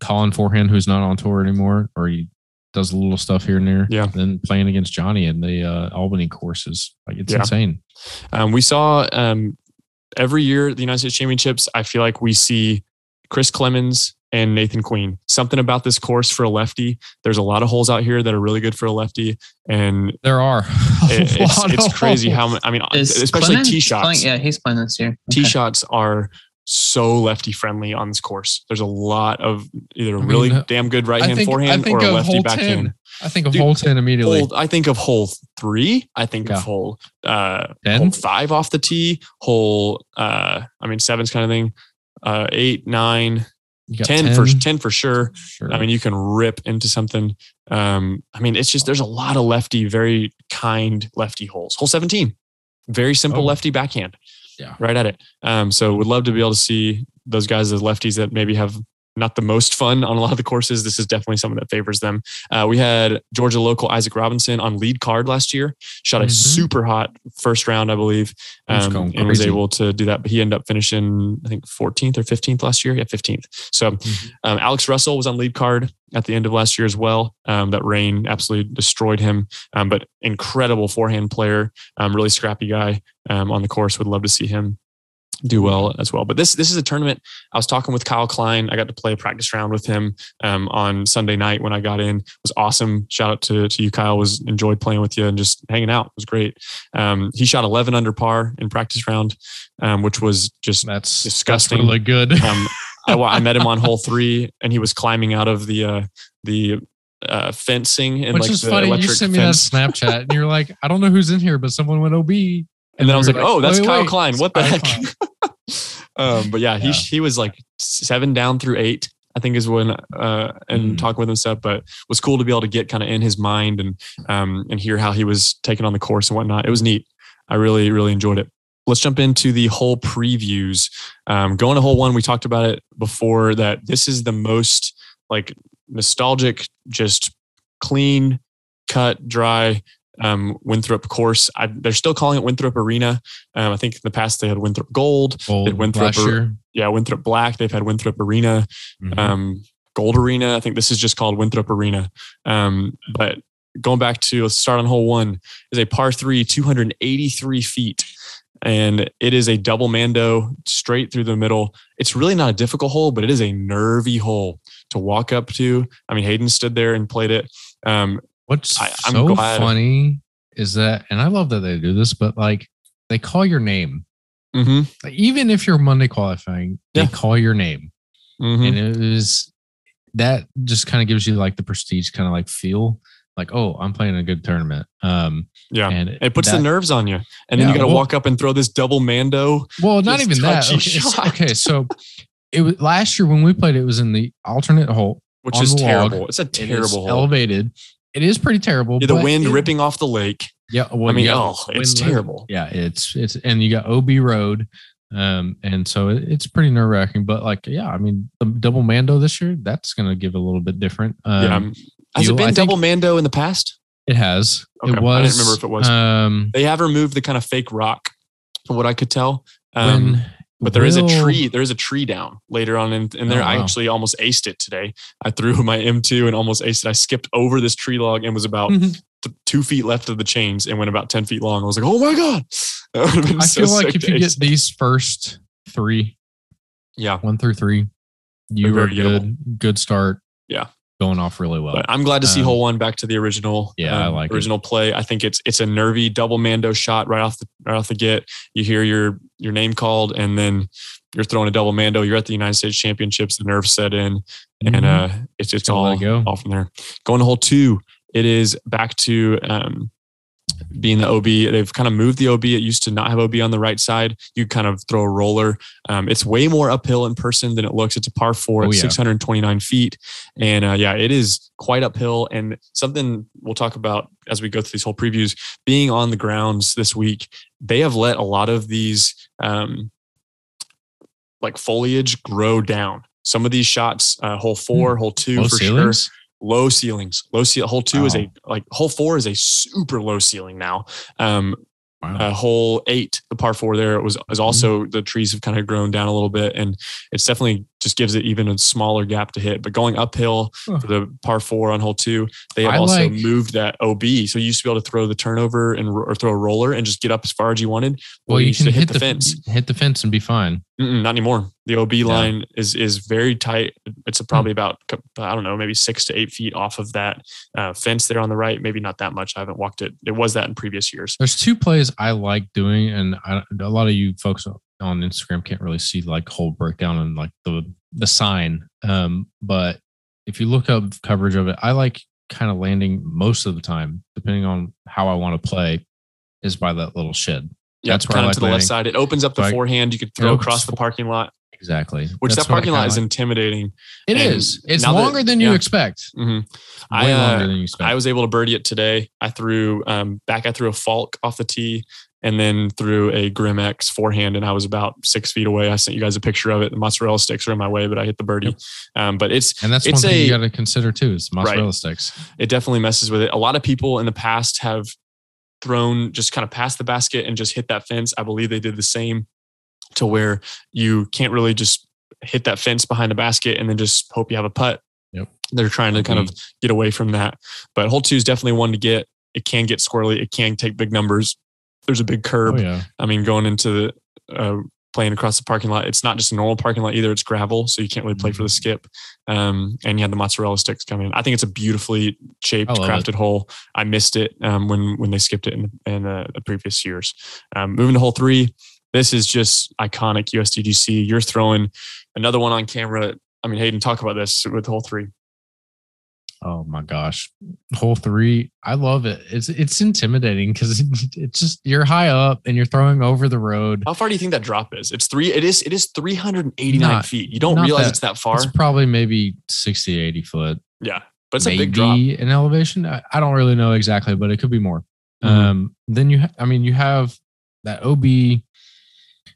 Colin Forehand, who's not on tour anymore, or he. does a little stuff here and there. Yeah. And then playing against Johnny in the uh, Albany courses. Like it's yeah. insane. Um, we saw um, every year at the United States Championships, I feel like we see Chris Clemens and Nathan Queen. Something about this course for a lefty. There's a lot of holes out here that are really good for a lefty. And there are. It, it's it's crazy how, I mean, Is especially Clemens tee shots. Playing, yeah, he's playing this year. Okay. Tee shots are so lefty friendly on this course. There's a lot of either a really I mean, damn good right hand forehand or a lefty backhand. I think of Dude, hole ten immediately. Hole, I think of hole three. I think yeah. of hole uh hole five off the tee. Hole uh I mean seven's kind of thing. Uh eight, nine, ten, ten for ten for sure. sure. I mean you can rip into something. Um I mean it's just there's a lot of lefty, very kind lefty holes. Hole seventeen, very simple oh. lefty backhand. Yeah. Right at it. Um, so would love to be able to see those guys as lefties that maybe have not the most fun on a lot of the courses. This is definitely something that favors them. Uh, we had Georgia local Isaac Robinson on lead card last year, shot a mm-hmm. super hot first round, I believe, um, and crazy. was able to do that. But he ended up finishing, I think, fourteenth or fifteenth last year. Yeah, fifteenth. So mm-hmm. um, Alex Russell was on lead card at the end of last year as well. Um, that rain absolutely destroyed him, um, but incredible forehand player, um, really scrappy guy um, on the course. Would love to see him do well as well. But this this is a tournament. I was talking with Kyle Klein. I got to play a practice round with him um, on Sunday night when I got in. It was awesome. Shout out to, to you, Kyle. Was enjoyed playing with you and just hanging out. It was great. Um, he shot eleven under par in practice round, um, which was just that's, disgusting. That's really good. um, I, I met him on hole three and he was climbing out of the uh, the uh, fencing. And Which like, is the funny. You sent me fence. that Snapchat and you're like, I don't know who's in here, but someone went O B. And, and then I was like, like oh, that's wait, Kyle wait. Klein. What the heck? Um, but yeah, yeah, he he was like seven down through eight, I think is when, uh, and mm. talking with him stuff, but it was cool to be able to get kind of in his mind and, um, and hear how he was taking on the course and whatnot. It was neat. I really, really enjoyed it. Let's jump into the hole previews. Um, going to hole one, we talked about it before that this is the most like nostalgic, just clean, cut, dry, Um, Winthrop course. I, they're still calling it Winthrop Arena. Um, I think in the past they had Winthrop Gold, Gold they had Winthrop, or, yeah, Winthrop Black. They've had Winthrop Arena, mm-hmm. um, Gold Arena. I think this is just called Winthrop Arena. Um, but going back to let's start on hole one is a par three, two hundred eighty-three feet. And it is a double Mando straight through the middle. It's really not a difficult hole, but it is a nervy hole to walk up to. I mean, Hayden stood there and played it. Um, What's I, I'm so glad. funny is that, and I love that they do this, but like they call your name. Mm-hmm. Like, even if you're Monday qualifying, yeah. they call your name. Mm-hmm. And it is, that just kind of gives you like the prestige kind of like feel. Like, oh, I'm playing a good tournament. Um, yeah, and it, it puts that, the nerves on you, and yeah, then you got to well, walk up and throw this double Mando. Well, not even that. Okay, okay, so it was last year when we played. It was in the alternate hole, which is terrible. Log. It's a terrible it hole. Elevated. It is pretty terrible. Yeah, the wind it, ripping off the lake. Yeah, well, I mean, yeah, oh, it's terrible. Yeah, it's it's and you got O B Road, um, and so it, it's pretty nerve wracking. But like, yeah, I mean, the double Mando this year, that's going to give a little bit different. Um, yeah. I'm, Has you, it been I double Mando in the past? It has. Okay. It was. I didn't remember if it was. Um, they have removed the kind of fake rock, from what I could tell. Um, but there will, is a tree. There is a tree down later on in, in there. Oh, wow. I actually almost aced it today. I threw my M two and almost aced it. I skipped over this tree log and was about mm-hmm. th- two feet left of the chains and went about ten feet long. I was like, oh my God. That would have been I so feel like if you get it. these first three, yeah, one through three, you were good. Gettable. Good start. Yeah. Going off really well. But I'm glad to see um, hole one back to the original. Yeah, um, I like original it. play. I think it's it's a nervy double Mando shot right off the right off the get. You hear your your name called, and then you're throwing a double Mando. You're at the United States Championships. The nerves set in, mm-hmm. and uh, it's it's Don't all go. off from there. Going to hole two, it is back to um, being the O B. They've kind of moved the O B. It used to not have O B on the right side. You kind of throw a roller. Um, it's way more uphill in person than it looks. It's a par four at oh, yeah. six hundred twenty-nine feet. And uh, yeah, it is quite uphill. And something we'll talk about as we go through these whole previews, being on the grounds this week, they have let a lot of these um, like foliage grow down. Some of these shots, uh, hole four, hmm. hole two Low for ceilings? sure. Low ceilings, low ceil. Hole two wow. is a like hole four is a super low ceiling now. Um, wow. uh, hole eight, the par four there, it was is also mm-hmm. the trees have kind of grown down a little bit, and it's definitely just gives it even a smaller gap to hit. But going uphill huh. for the par four on hole two, they have I also like, moved that O B. So you used to be able to throw the turnover and or throw a roller and just get up as far as you wanted. Well, you, you can hit, hit the, the fence, hit the fence, and be fine. Mm-mm, not anymore. The O B yeah. line is is very tight. It's probably hmm. about, I don't know, maybe six to eight feet off of that uh, fence there on the right. Maybe not that much. I haven't walked it. It was that in previous years. There's two plays I like doing, and I, a lot of you folks on Instagram can't really see like hole breakdown and like the the sign. Um, but if you look up coverage of it, I like kind of landing most of the time, depending on how I want to play, is by that little shed. Yeah, that's kind of like to the landing. left side. It opens up the so forehand. You could throw across the parking lot. Exactly. Which That's that parking lot is like. intimidating. It and is. It's longer that, than you yeah. expect. Mm-hmm. I, uh, longer than you expect. I was able to birdie it today. I threw um, back. I threw a Falk off the tee and then threw a Grim X forehand, and I was about six feet away. I sent you guys a picture of it. The mozzarella sticks are in my way, but I hit the birdie. Yep. Um, but it's and that's it's one thing a, you got to consider too is mozzarella right. sticks. It definitely messes with it. A lot of people in the past have thrown just kind of past the basket and just hit that fence. I believe they did the same. To where you can't really just hit that fence behind the basket and then just hope you have a putt. Yep. They're trying to kind mm-hmm. of get away from that. But hole two is definitely one to get. It can get squirrely. It can take big numbers. There's a big curb. Oh, yeah. I mean, going into the, uh, playing across the parking lot, it's not just a normal parking lot either. It's gravel, so you can't really play mm-hmm. for the skip. Um, and you had the mozzarella sticks come in. I think it's a beautifully shaped, crafted it. hole. I missed it um, when when they skipped it in, in uh, the previous years. Um, moving to hole three. This is just iconic U S D G C. You're throwing another one on camera. I mean, Hayden, talk about this with hole three. Oh my gosh. Hole three. I love it. It's it's intimidating because it's just, you're high up and you're throwing over the road. How far do you think that drop is? It's three. It is, it is three hundred eighty-nine not, feet. You don't realize that, it's that far. It's probably maybe sixty, eighty foot. Yeah. But it's maybe a big drop. An elevation. I, I don't really know exactly, but it could be more. Mm-hmm. Um, then you, ha- I mean, you have that O B.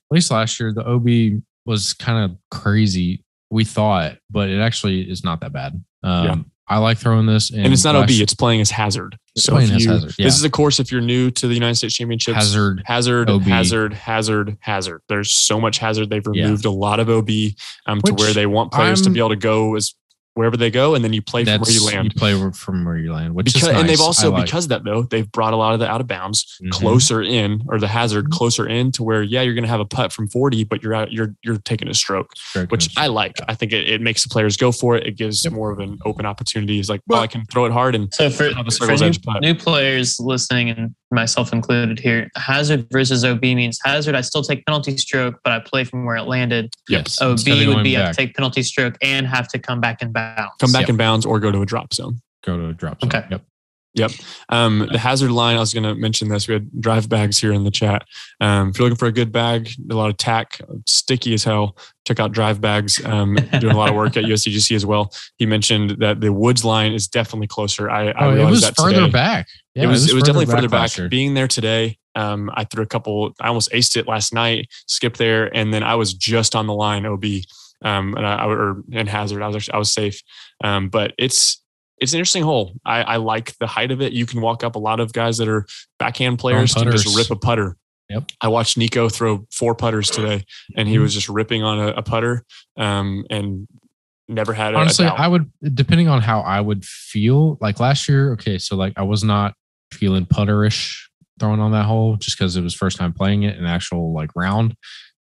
At least last year, the O B was kind of crazy, we thought, but it actually is not that bad. Um, yeah. I like throwing this. And, and it's not O B, it's playing as hazard. It's so playing as you, hazard. Yeah. This is a course, if you're new to the United States Championships, hazard, hazard, O B. hazard, hazard, hazard. There's so much hazard. They've removed yeah. a lot of O B um, to where they want players I'm, to be able to go as wherever they go, and then you play That's, from where you land. You play from where you land, which because, is nice. And they've also, like, because of that though, they've brought a lot of the out of bounds mm-hmm. closer in, or the hazard closer in to where, yeah, you're going to have a putt from forty, but you're out, you're you're taking a stroke, sure, which I like. Yeah. I think it, it makes the players go for it. It gives yep. more of an open opportunity. It's like, well, oh, I can throw it hard and so for, have a circle's edge putt. New players listening, and myself included here, hazard versus O B means hazard, I still take penalty stroke, but I play from where it landed. Yep. O B would be I take penalty stroke and have to come back and back. Bounce. Come back yep. in bounds or go to a drop zone. Go to a drop zone. Okay. Yep. Yep. Um, the hazard line, I was going to mention this. We had drive bags here in the chat. Um, if you're looking for a good bag, a lot of tack, sticky as hell, check out drive bags. Um, doing a lot of work at U S D G C as well. He mentioned that the woods line is definitely closer. I, I oh, realized it was that further today. back. Yeah, it was, it was, it was further definitely back further back. Closer. Being there today, um, I threw a couple, I almost aced it last night, skipped there, and then I was just on the line O B. Um, and I, or in hazard, I was actually, I was safe. Um, but it's, it's an interesting hole. I, I like the height of it. You can walk up. A lot of guys that are backhand players can just rip a putter. Yep. I watched Nico throw four putters today, and he was just ripping on a, a putter. Um, and never had a, honestly, a doubt. I would, depending on how I would feel, like last year. Okay. So like I was not feeling putterish throwing on that hole just because it was first time playing it in actual like round.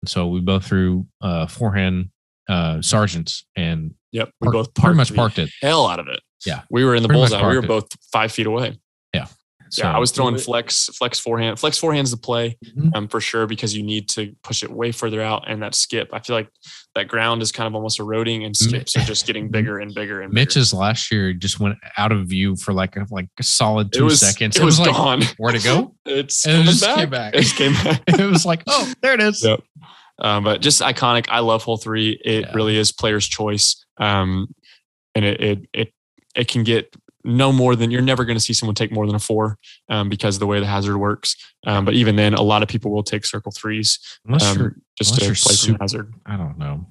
And so we both threw uh forehand uh sergeants and yep we parked, both pretty much parked it hell out of it. Yeah, we were in the bullseye. We were both five feet away. Yeah, so yeah, I was throwing flex flex forehand flex forehand's the play mm-hmm. um for sure, because you need to push it way further out. And that skip, I feel like that ground is kind of almost eroding, and skips are just getting bigger and bigger and bigger. Mitch's last year just went out of view for like a, like a solid two it was, seconds. It, it was, was gone. Like, where to go? It's and it just back. Came back. It just came back. It was like, oh, there it is. Yep. Um, but just iconic. I love hole three. It yeah. really is player's choice. Um, and it, it, it, it can get no more than, you're never going to see someone take more than a four, um, because of the way the hazard works. Um, but even then, a lot of people will take circle threes, unless um, just unless to play super, some hazard. I don't know.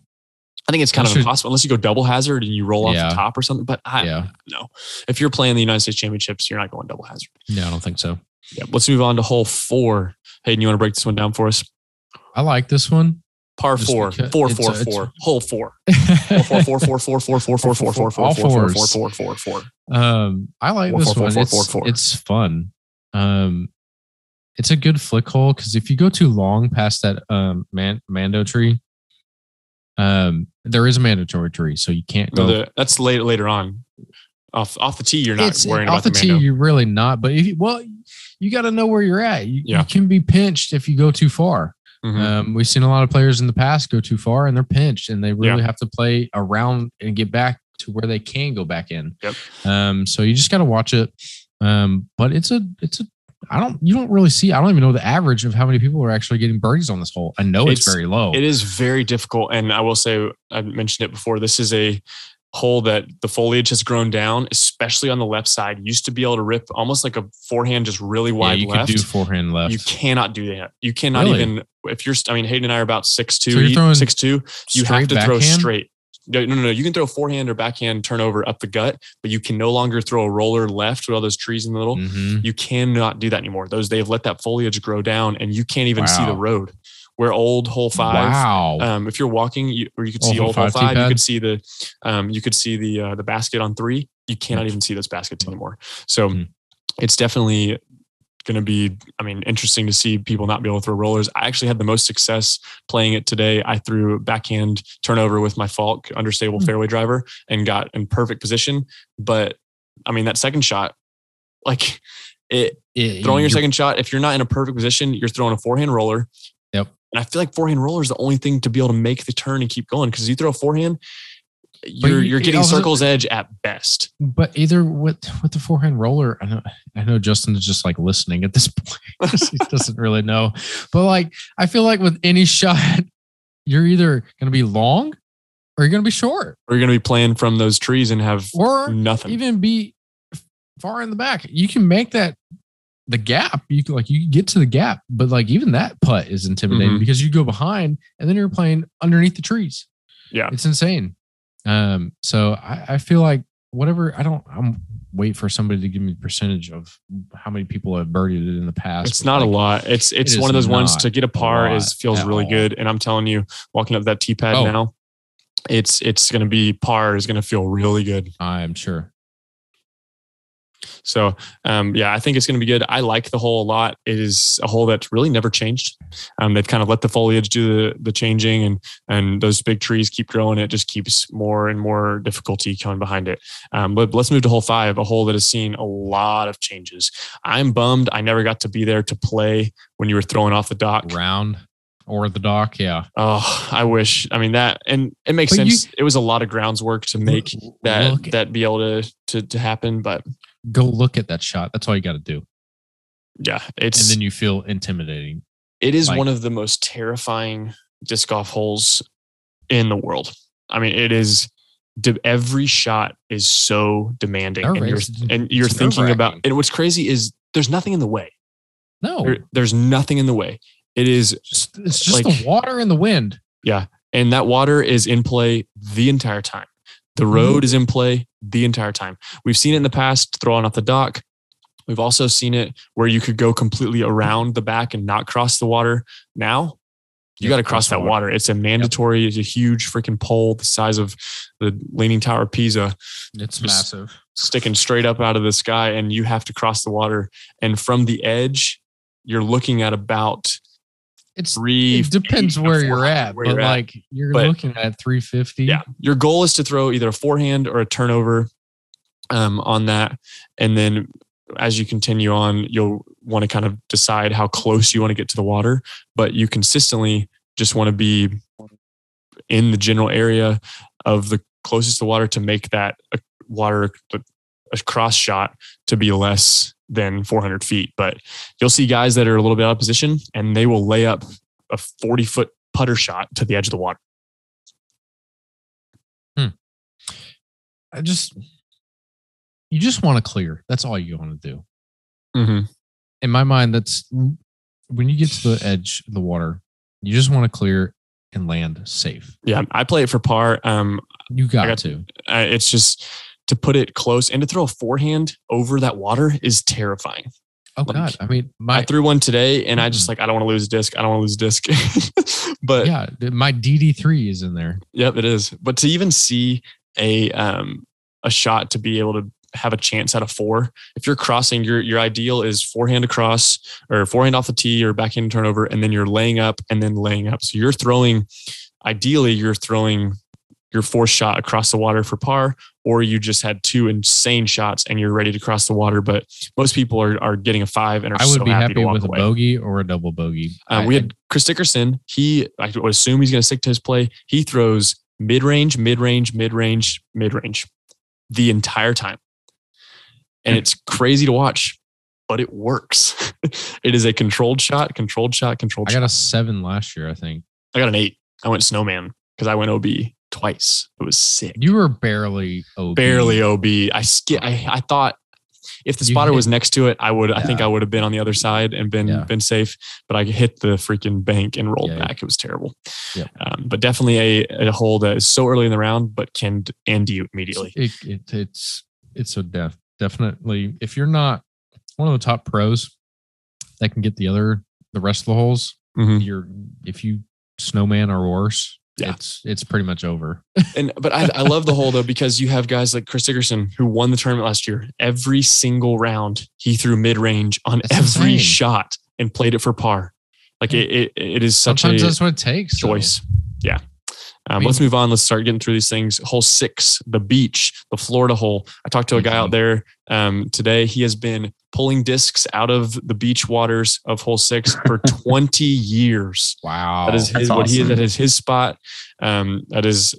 I think it's kind unless of impossible unless you go double hazard and you roll off yeah. the top or something, but I yeah. don't know. If you're playing the United States Championships, you're not going double hazard. No, I don't think so. Yeah. Let's move on to hole four. Hayden, you want to break this one down for us? I like this one. Par four, four, four, four, hole four, four, four, four, four, four, four, four, four, four, four, four, four, four, four. Um, I like this one. It's fun. Um, it's a good flick hole because if you go too long past that um man mando tree, um, there is a mandatory tree, so you can't go. That's later later on. Off off the tee, you're not it's, worrying about the mando. Off the tee, you're really not. But if you, well, you got to know where you're at. You, yeah. you can be pinched if you go too far. Mm-hmm. Um, we've seen a lot of players in the past go too far and they're pinched and they really yeah. have to play around and get back to where they can go back in. Yep. Um, so you just got to watch it. Um, but it's a, it's a, I don't, you don't really see, I don't even know the average of how many people are actually getting birdies on this hole. I know it's, it's very low. It is very difficult. And I will say, I mentioned it before, this is a hole that the foliage has grown down, especially on the left side. You used to be able to rip almost like a forehand, just really wide yeah, you left. You can do forehand left. You cannot do that. You cannot really? even, if you're, I mean, Hayden and I are about six two, so six two, you have to backhand? Throw straight. No, no, no. You can throw forehand or backhand turnover up the gut, but you can no longer throw a roller left with all those trees in the middle. Mm-hmm. You cannot do that anymore. Those, they've let that foliage grow down and you can't even wow. see the road. We're old hole five. Wow. Um, if you're walking, you, or you could old see hole old hole five. You could see the, um, you could see the uh, the basket on three. You cannot even see those baskets anymore. So mm-hmm. it's definitely going to be, I mean, interesting to see people not be able to throw rollers. I actually had the most success playing it today. I threw backhand turnover with my Falk understable mm-hmm. fairway driver and got in perfect position. But I mean, that second shot, like it, it throwing you, your second shot. If you're not in a perfect position, you're throwing a forehand roller. Yep. And I feel like forehand roller is the only thing to be able to make the turn and keep going. Because you throw a forehand, you're you're getting also, circle's edge at best. But either with with the forehand roller, I know I know Justin is just like listening at this point. He doesn't really know. But like I feel like with any shot, you're either gonna be long or you're gonna be short. Or you're gonna be playing from those trees and have or nothing. Even be far in the back. You can make that. The gap, you can like you can get to the gap, but like even that putt is intimidating mm-hmm. because you go behind and then you're playing underneath the trees. Yeah, it's insane. Um, so I, I feel like whatever I don't, I'm wait for somebody to give me a percentage of how many people have birdied it in the past. It's not like, a lot. It's it's it one of those ones to get a par is feels really all. good. And I'm telling you, walking up that tee pad oh. now, it's it's going to be par is going to feel really good. I'm sure. So, um, yeah, I think it's going to be good. I like the hole a lot. It is a hole that's really never changed. Um, they've kind of let the foliage do the, the changing, and and those big trees keep growing. It just keeps more and more difficulty coming behind it. Um, but let's move to hole five, a hole that has seen a lot of changes. I'm bummed I never got to be there to play when you were throwing off the dock. Round or the dock, yeah. Oh, I wish. I mean, that, and it makes but sense. You, it was a lot of grounds work to make look, that look that be able to, to, to happen, but... Go look at that shot. That's all you got to do. Yeah. It's, and then you feel intimidating. It is like, one of the most terrifying disc golf holes in the world. I mean, it is, every shot is so demanding. And you're, and you're thinking about, and what's crazy is there's nothing in the way. No. There, there's nothing in the way. It is. Just, it's just like, the water and the wind. Yeah. And that water is in play the entire time. The road is in play the entire time. We've seen it in the past, throwing off the dock. We've also seen it where you could go completely around the back and not cross the water. Now, you yep. got to cross that water. water. It's a mandatory. Yep. It's a huge freaking pole the size of the Leaning Tower of Pisa. It's just massive. Sticking straight up out of the sky, and you have to cross the water. And from the edge, you're looking at about... It's, three, it depends where you're at, where but you're like at. you're but, looking at three fifty. Yeah. Your goal is to throw either a forehand or a turnover um, on that. And then as you continue on, you'll want to kind of decide how close you want to get to the water, but you consistently just want to be in the general area of the closest to water to make that a water, a cross shot to be less than four hundred feet, but you'll see guys that are a little bit out of position and they will lay up a forty foot putter shot to the edge of the water. Hmm. I just, you just want to clear. That's all you want to do. Mm-hmm. In my mind, that's when you get to the edge of the water, you just want to clear and land safe. Yeah. I play it for par. Um, you got, got to, uh, it's just, to put it close and to throw a forehand over that water is terrifying. Oh like, God. I mean, my, I threw one today and I just like, I don't want to lose a disc. I don't want to lose a disc, but yeah, my D D three is in there. Yep, it is. But to even see a, um, a shot to be able to have a chance at a four, if you're crossing your, your ideal is forehand across or forehand off the tee or backhand turnover. And then you're laying up and then laying up. So you're throwing, ideally you're throwing your fourth shot across the water for par, or you just had two insane shots and you're ready to cross the water. But most people are are getting a five and are I would so be happy, happy with away. a bogey or a double bogey. Um, I, we had Chris Dickerson. He, I would assume he's going to stick to his play. He throws mid-range, mid-range, mid-range, mid-range the entire time. And it's crazy to watch, but it works. It is a controlled shot, controlled shot, controlled shot. I got a seven last year, I think. I got an eight. I went snowman because I went O B. Twice. It was sick. You were barely O B. Barely O B. I skip. I, I thought if the spotter was next to it, I would. Yeah. I think I would have been on the other side and been yeah. been safe. But I hit the freaking bank and rolled yeah, back. Yeah. It was terrible. Yeah. Um, but definitely a, a hole that is so early in the round, but can end you immediately. It, it, it's it's a def, definitely. If you're not one of the top pros that can get the other the rest of the holes, mm-hmm. you're if you snowman or worse. Yeah. It's it's pretty much over. and But I, I love the hole, though, because you have guys like Chris Dickerson, who won the tournament last year. Every single round, he threw mid-range on that's every insane. shot and played it for par. Like, it, it, it is such Sometimes a that's what it takes, choice. Though. Yeah. Um, I mean, let's move on. Let's start getting through these things. Hole six, the beach, the Florida hole. I talked to a guy out there um, today. He has been pulling discs out of the beach waters of hole six for twenty years. Wow. That is his, That's awesome. what he, that is his spot. Um, that is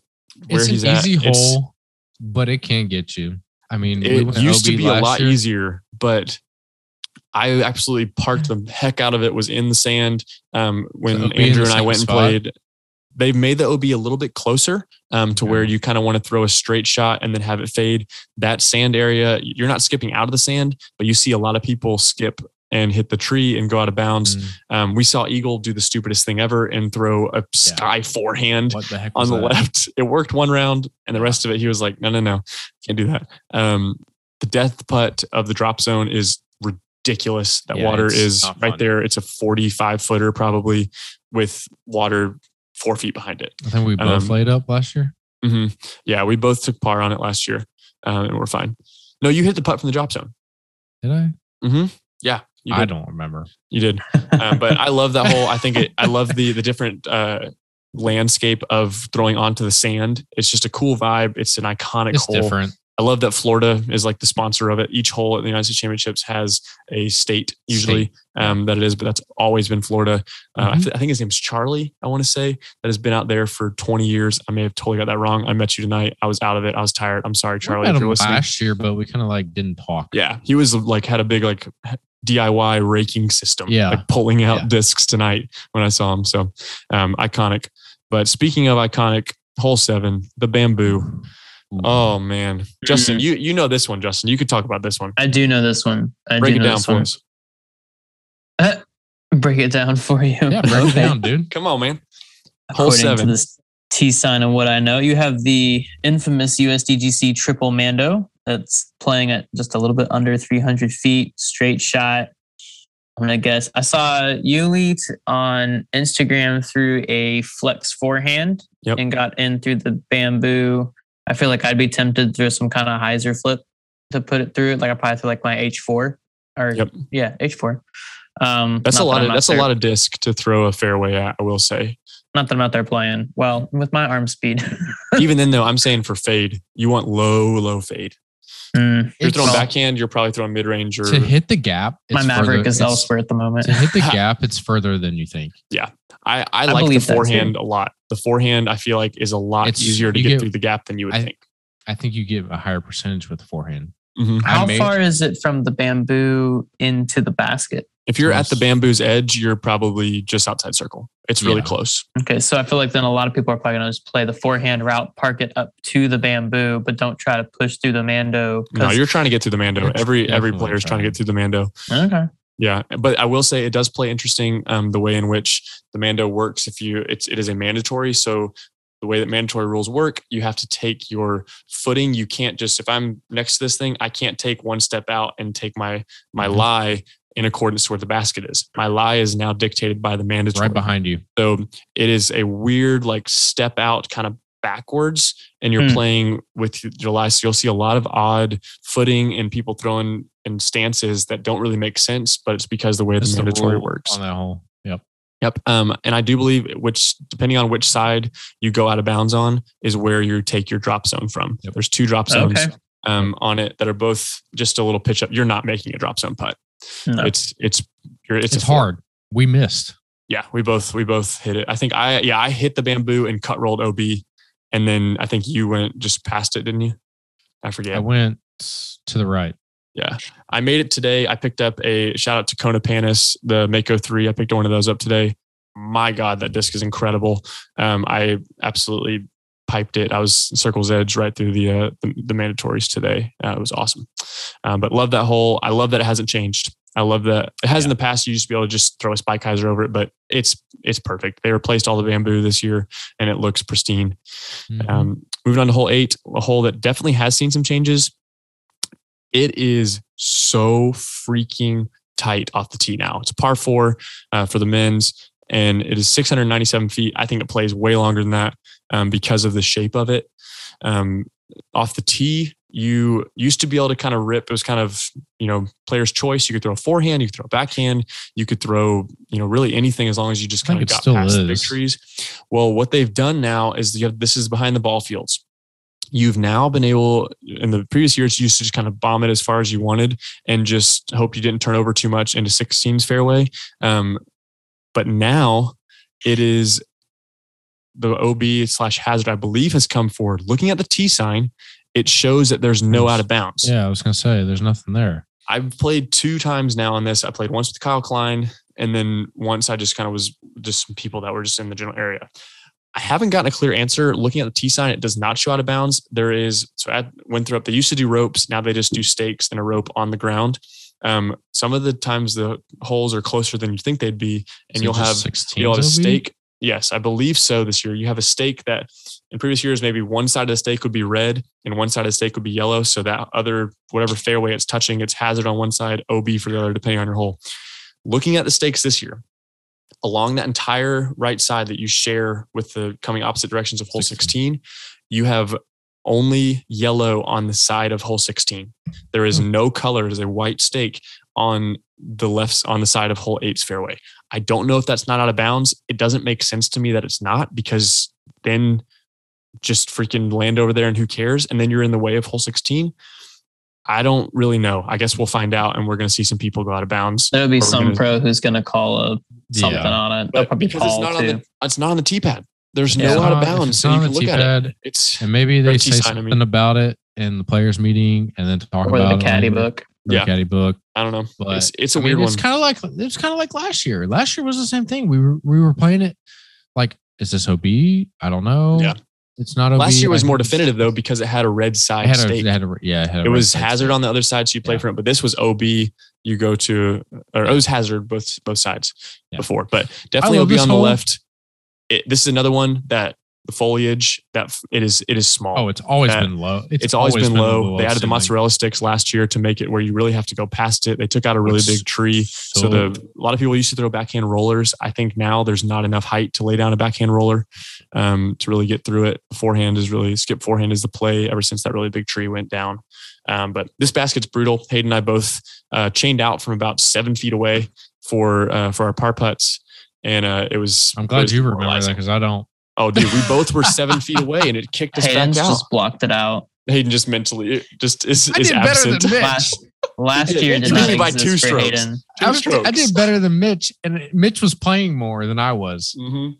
where it's he's at. It's an easy at. hole, it's, but it can get you. I mean, it we used to be a lot year. easier, but I absolutely parked the heck out of it. Was in the sand um, when so Andrew and I went spot. and played. They've made the O B a little bit closer um, to okay. where you kind of want to throw a straight shot and then have it fade. That sand area, you're not skipping out of the sand, but you see a lot of people skip and hit the tree and go out of bounds. Mm. Um, we saw Eagle do the stupidest thing ever and throw a yeah. sky forehand what the heck on the that? left. It worked one round and the rest of it, he was like, no, no, no, can't do that. Um, the death putt of the drop zone is ridiculous. That yeah, water is right there. It's a forty-five footer probably with water four feet behind it. I think we both um, laid up last year. Mm-hmm. Yeah, we both took par on it last year, um, and we're fine. No, you hit the putt from the drop zone. Did I? Mm-hmm. Yeah. You did. I don't remember. You did. um, but I love that whole, I think it, I love the the different uh, landscape of throwing onto the sand. It's just a cool vibe. It's an iconic it's hole. It's different. I love that Florida is like the sponsor of it. Each hole at the United States Championships has a state usually state. Um, that it is, but that's always been Florida. Uh, mm-hmm. I, th- I think his name's Charlie, I want to say, that has been out there for twenty years. I may have totally got that wrong. I met you tonight. I was out of it. I was tired. I'm sorry, Charlie, if you're listening. Last year, but we kind of like didn't talk. Yeah. He was like, had a big like D I Y raking system. Yeah. Like pulling out yeah. discs tonight when I saw him. So um, iconic. But speaking of iconic, hole seven, the bamboo. Oh man, Justin, mm-hmm. you you know this one, Justin. You could talk about this one. I do know this one. I break do it know down this for one. us. Uh, break it down for you. Yeah, break it down, dude. Come on, man. Hole According seven. To this T sign of what I know, you have the infamous U S D G C triple Mando that's playing at just a little bit under three hundred feet, straight shot. I'm gonna guess. I saw Yuli on Instagram through a flex forehand yep. and got in through the bamboo. I feel like I'd be tempted through some kind of hyzer flip to put it through. Like I probably threw like my H four or yep. yeah, H four. Um, that's a lot that of that's there. a lot of disc to throw a fairway at, I will say. Not that I'm out there playing well with my arm speed. Even then though, I'm saying for fade, you want low, low fade. Mm. You're throwing backhand, you're probably throwing mid-range. Or, to hit the gap. My Maverick further, is elsewhere at the moment. To hit the gap, it's further than you think. Yeah. I, I, I like the forehand a lot. The forehand, I feel like, is a lot it's, easier to get, get through the gap than you would I, think. I think you give a higher percentage with the forehand. Mm-hmm. How made, far is it from the bamboo into the basket? If you're close. At the bamboo's edge, you're probably just outside circle. It's really yeah. close. Okay, so I feel like then a lot of people are probably going to just play the forehand route, park it up to the bamboo, but don't try to push through the Mando. No, you're trying to get through the Mando. Every every player is trying to get through the Mando. Okay. Yeah, but I will say it does play interesting um, the way in which the Mando works. If you, it's it is a mandatory. So the way that mandatory rules work, you have to take your footing. You can't just, if I'm next to this thing, I can't take one step out and take my my mm-hmm. lie in accordance to where the basket is. My lie is now dictated by the mandatory. Right behind you. So it is a weird like step out kind of backwards, and you're mm. playing with your lie. So you'll see a lot of odd footing and people throwing in stances that don't really make sense, but it's because the way the mandatory works. On that hole. Yep. Yep. Um, and I do believe which, depending on which side you go out of bounds on is where you take your drop zone from. Yep. There's two drop zones okay. um, on it that are both just a little pitch up. You're not making a drop zone putt. No. It's, it's, you're, it's, it's hard. We missed. Yeah. We both, we both hit it. I think I, yeah, I hit the bamboo and cut rolled O B. And then I think you went just past it, didn't you? I forget. I went to the right. Yeah. I made it today. I picked up a shout out to Kona Panis, the Mako three. I picked one of those up today. My God, that disc is incredible. Um, I absolutely piped it. I was circle's edge right through the uh, the, the mandatories today. Uh, it was awesome. Um, but love that hole. I love that it hasn't changed. I love that. It has yeah. in the past, you used to be able to just throw a spike hyzer over it, but it's it's perfect. They replaced all the bamboo this year and it looks pristine. Mm-hmm. Um, moving on to hole eight, a hole that definitely has seen some changes. It is so freaking tight off the tee now. It's a par four uh, for the men's and it is six hundred ninety-seven feet. I think it plays way longer than that um, because of the shape of it. Um, off the tee, you used to be able to kind of rip. It was kind of, you know, player's choice. You could throw a forehand, you could throw a backhand, you could throw, you know, really anything as long as you just kind of got past the big trees. Well, what they've done now is you have, this is behind the ball fields. You've now been able, in the previous years, you used to just kind of bomb it as far as you wanted and just hope you didn't turn over too much into sixteen's fairway. Um, but now it is the O B slash hazard, I believe, has come forward. Looking at the T sign, it shows that there's no out of bounds. Yeah, I was going to say, there's nothing there. I've played two times now on this. I played once with Kyle Klein, and then once I just kind of was just some people that were just in the general area. I haven't gotten a clear answer. Looking at the T sign, it does not show out of bounds. There is, so at Winthrop, they used to do ropes. Now they just do stakes and a rope on the ground. Um, some of the times the holes are closer than you think they'd be. And so you'll have, you'll have a stake. Yes, I believe so this year. You have a stake that in previous years, maybe one side of the stake would be red and one side of the stake would be yellow. So that other, whatever fairway it's touching, it's hazard on one side, O B for the other, depending on your hole. Looking at the stakes this year, along that entire right side that you share with the coming opposite directions of hole sixteen, you have only yellow on the side of hole sixteen. There is no color. It is a white stake on the left, on the side of hole eight's fairway. I don't know if that's not out of bounds. It doesn't make sense to me that it's not, because then just freaking land over there and who cares? And then you're in the way of hole sixteen. I don't really know. I guess we'll find out, and we're going to see some people go out of bounds. There'll be some gonna, pro who's going to call a, something yeah. on it. They'll probably because call it's not, on the, it's not on the tee pad. There's yeah. no out of bounds. So you can look at it. It's and maybe they say something I mean. about it in the players' meeting, and then talk or about the caddy it book. The yeah. caddy book. I don't know. But it's, it's a I weird mean, one. It's kind of like it's kind of like last year. Last year was the same thing. We were we were playing it. Like, is this O B? I don't know. Yeah. It's not O B. Last year was more definitive though, because it had a red side it had a, stake. It had a, yeah, it, had a it was hazard stake. On the other side, so you play yeah. for it. But this was O B. You go to or yeah. it was hazard both both sides yeah. before, but definitely O B on the whole, left. It, this is another one that the foliage that it is it is small. Oh, it's always that, been low. It's, it's always, always been, been low. They added the mozzarella sticks last year to make it where you really have to go past it. They took out a really it's big tree, so, so the a lot of people used to throw backhand rollers. I think now there's not enough height to lay down a backhand roller um, to really get through it. Forehand is really skip. Forehand is the play ever since that really big tree went down. Um, but this basket's brutal. Hayden and I both uh, chained out from about seven feet away for uh, for our par putts, and uh, it was. I'm glad was you remember that because I don't. Oh, dude, we both were seven feet away, and it kicked us Hayden's back out. Hayden just blocked it out. Hayden just mentally just is, I did is absent. Better than Mitch. Last, last year did not by two for Hayden. Two I, was, I did better than Mitch, and Mitch was playing more than I was. Mm-hmm.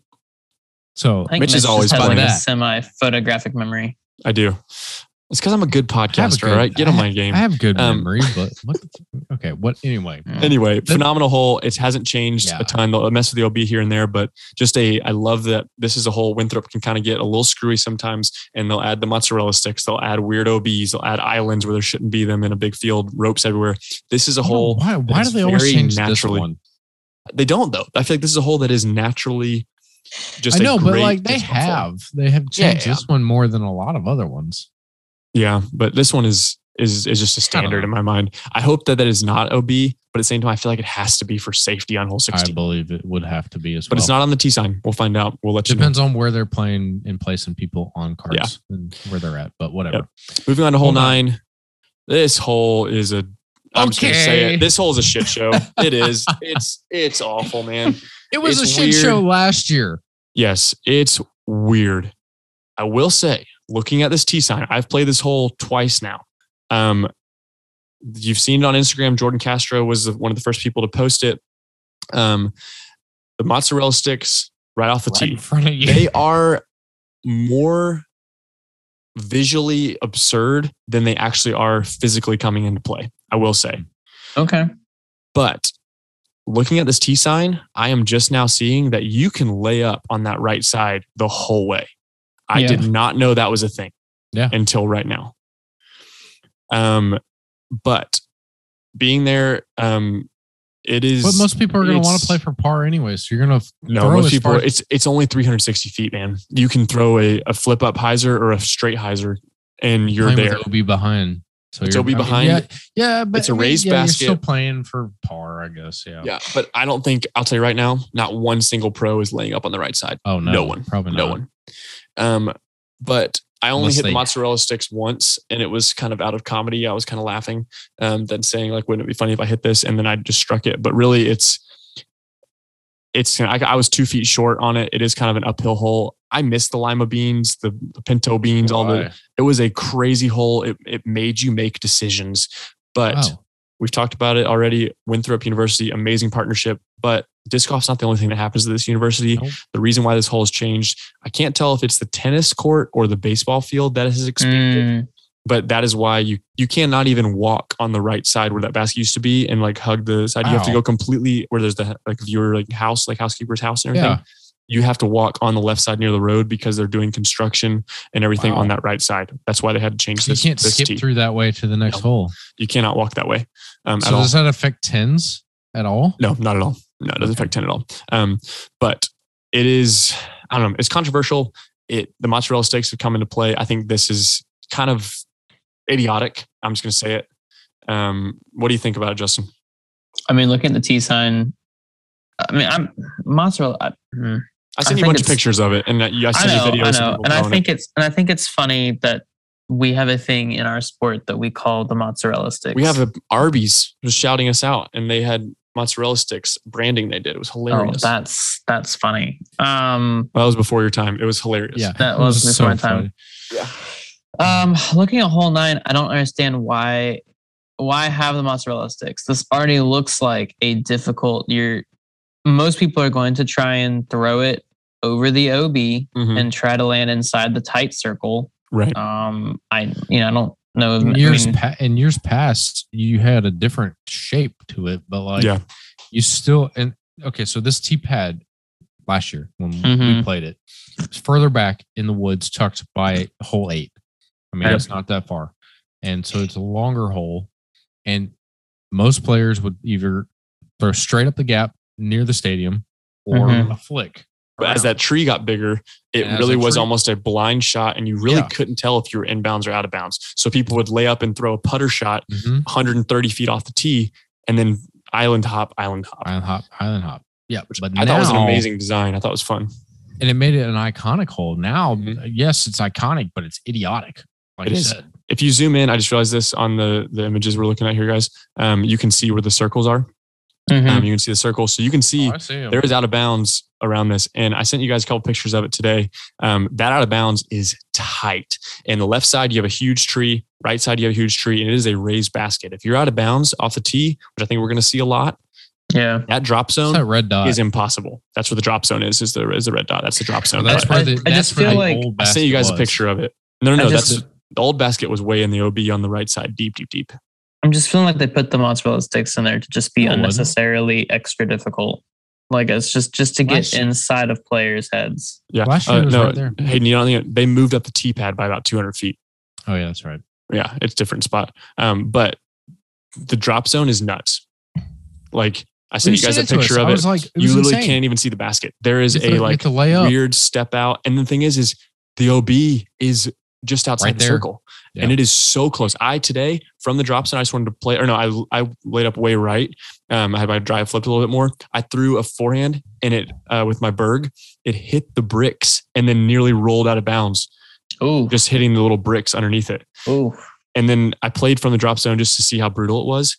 So I Mitch, Mitch is always playing. Like semi-photographic memory. I do. It's because I'm a good podcaster, a good, right? Get on have, my game. I have good um, memory, but what, okay. What anyway? Anyway, the, phenomenal hole. It hasn't changed yeah. a ton. They'll mess with the O B here and there, but just a. I love that this is a hole Winthrop can kind of get a little screwy sometimes, and they'll add the mozzarella sticks. They'll add weird O Bs. They'll add islands where there shouldn't be them in a big field. Ropes everywhere. This is a hole. Why? Why do they always change naturally, this one? They don't though. I feel like this is a hole that is naturally. Just I know, but like they have, hole. they have changed yeah, yeah. this one more than a lot of other ones. Yeah, but this one is is is just a standard in my mind. I hope that that is not O B, but at the same time, I feel like it has to be for safety on hole sixteen. I believe it would have to be as well. But it's not on the tee sign. We'll find out. We'll let you know. Depends on where they're playing in place and people on cards yeah. and where they're at, but whatever. Yep. Moving on to hole nine. nine. This hole is a... I'm okay. just going to say it. This hole is a shit show. It is. It's it's awful, man. It was it's a shit weird. show last year. Yes, it's weird. I will say... Looking at this tee sign, I've played this hole twice now. Um, you've seen it on Instagram. Jordan Castro was one of the first people to post it. Um, the mozzarella sticks right off the right tee. In front of you. They are more visually absurd than they actually are physically coming into play, I will say. Okay. But looking at this tee sign, I am just now seeing that you can lay up on that right side the whole way. I yeah. did not know that was a thing yeah. until right now. Um, but being there, um, it is. But most people are going to want to play for par anyway, so you're going to no. Most people, far- it's it's only three hundred sixty feet, man. You can throw a, a flip up hyzer or a straight hyzer, and you're there. With O B behind, so it's you're, O B I behind. Mean, yeah, yeah, but it's a I mean, raised yeah, basket. You're still playing for par, I guess. Yeah, yeah. But I don't think I'll tell you right now. Not one single pro is laying up on the right side. Oh no, no one, probably not. no one. Um, but I only Unless hit the mozzarella sticks once, and it was kind of out of comedy. I was kind of laughing, um, then saying like, wouldn't it be funny if I hit this? And then I just struck it. But really it's, it's, I, I was two feet short on it. It is kind of an uphill hole. I missed the lima beans, the, the pinto beans, Why? all the, it was a crazy hole. It, it made you make decisions, but wow. we've talked about it already. Winthrop University, amazing partnership, but disc golf's not the only thing that happens at this university. Nope. The reason why this hole has changed, I can't tell if it's the tennis court or the baseball field that has expanded, mm. but that is why you you cannot even walk on the right side where that basket used to be and like hug the side. Ow. You have to go completely where there's the like viewer like house, like housekeeper's house and everything. Yeah. You have to walk on the left side near the road because they're doing construction and everything wow. on that right side. That's why they had to change this. You can't this skip tee. through that way to the next no. hole. You cannot walk that way. Um, so does all. that affect tens at all? No, not at all. No, it doesn't affect ten at all. Um, but it is, I don't know, it's controversial. It the mozzarella sticks have come into play. I think this is kind of idiotic. I'm just going to say it. Um, what do you think about it, Justin? I mean, looking at the tee sign, I mean, I'm mozzarella. I, hmm. I sent you a bunch of pictures of it, and I sent you videos. I know, and I think it's and I think it's funny that we have a thing in our sport that we call the mozzarella sticks. We have a Arby's was shouting us out, and they had mozzarella sticks branding they did. It was hilarious. Oh, that's that's funny. Um, that was before your time. It was hilarious. Yeah, that was, was before so my time. Funny. Yeah. Um, looking at hole nine, I don't understand why why have the mozzarella sticks. This already looks like a difficult year. Most people are going to try and throw it over the O B mm-hmm. and try to land inside the tight circle. Right. Um, I, you know, I don't know. If, in, years I mean, pa- in years past, you had a different shape to it, but like yeah. you still, and okay. So this tee pad last year when mm-hmm. we played it, it's further back in the woods, tucked by hole eight. I mean, it's not that far. And so it's a longer hole, and most players would either throw straight up the gap near the stadium or mm-hmm. a flick. But around. As that tree got bigger, it and really was tree. almost a blind shot, and you really yeah. couldn't tell if you were inbounds or out of bounds. So people would lay up and throw a putter shot mm-hmm. one hundred thirty feet off the tee, and then island hop, island hop. Island hop, island hop. Yeah. Which but I now, thought it was an amazing design. I thought it was fun. And it made it an iconic hole. Now, mm-hmm. yes, it's iconic, but it's idiotic. Like it I is. Said. If you zoom in, I just realized this on the, the images we're looking at here, guys. Um, you can see where the circles are. Mm-hmm. Um, you can see the circle. So you can see oh, there is out of bounds around this. And I sent you guys a couple pictures of it today. Um, that out of bounds is tight. And the left side, you have a huge tree. Right side, you have a huge tree. And it is a raised basket. If you're out of bounds off the tee, which I think we're going to see a lot, yeah, that drop zone that red dot. Is impossible. That's where the drop zone is, is the, is the red dot. That's the drop zone. Well, that's where the, I, that's I just where feel the like I sent you guys was. a picture of it. No, no, no. Just, that's, the old basket was way in the O B on the right side. Deep, deep, deep. I'm just feeling like they put the mozzarella sticks in there to just be oh, unnecessarily extra difficult. Like it's just just to get Flash. inside of players' heads. Yeah, uh, no, right there. Hayden, you don't think they moved up the tee pad by about two hundred feet. Oh yeah, that's right. Yeah, it's a different spot. Um, but the drop zone is nuts. Like I sent you guys a picture of it. Like, it you literally insane. can't even see the basket. There is a like weird step out, and the thing is, is the O B is just outside right the there. circle. Yeah. And it is so close. I today from the drop zone, I just wanted to play, or no, I I laid up way right. Um, I had my drive flipped a little bit more. I threw a forehand and it uh, with my berg, it hit the bricks and then nearly rolled out of bounds. Oh, just hitting the little bricks underneath it. Oh, and then I played from the drop zone just to see how brutal it was.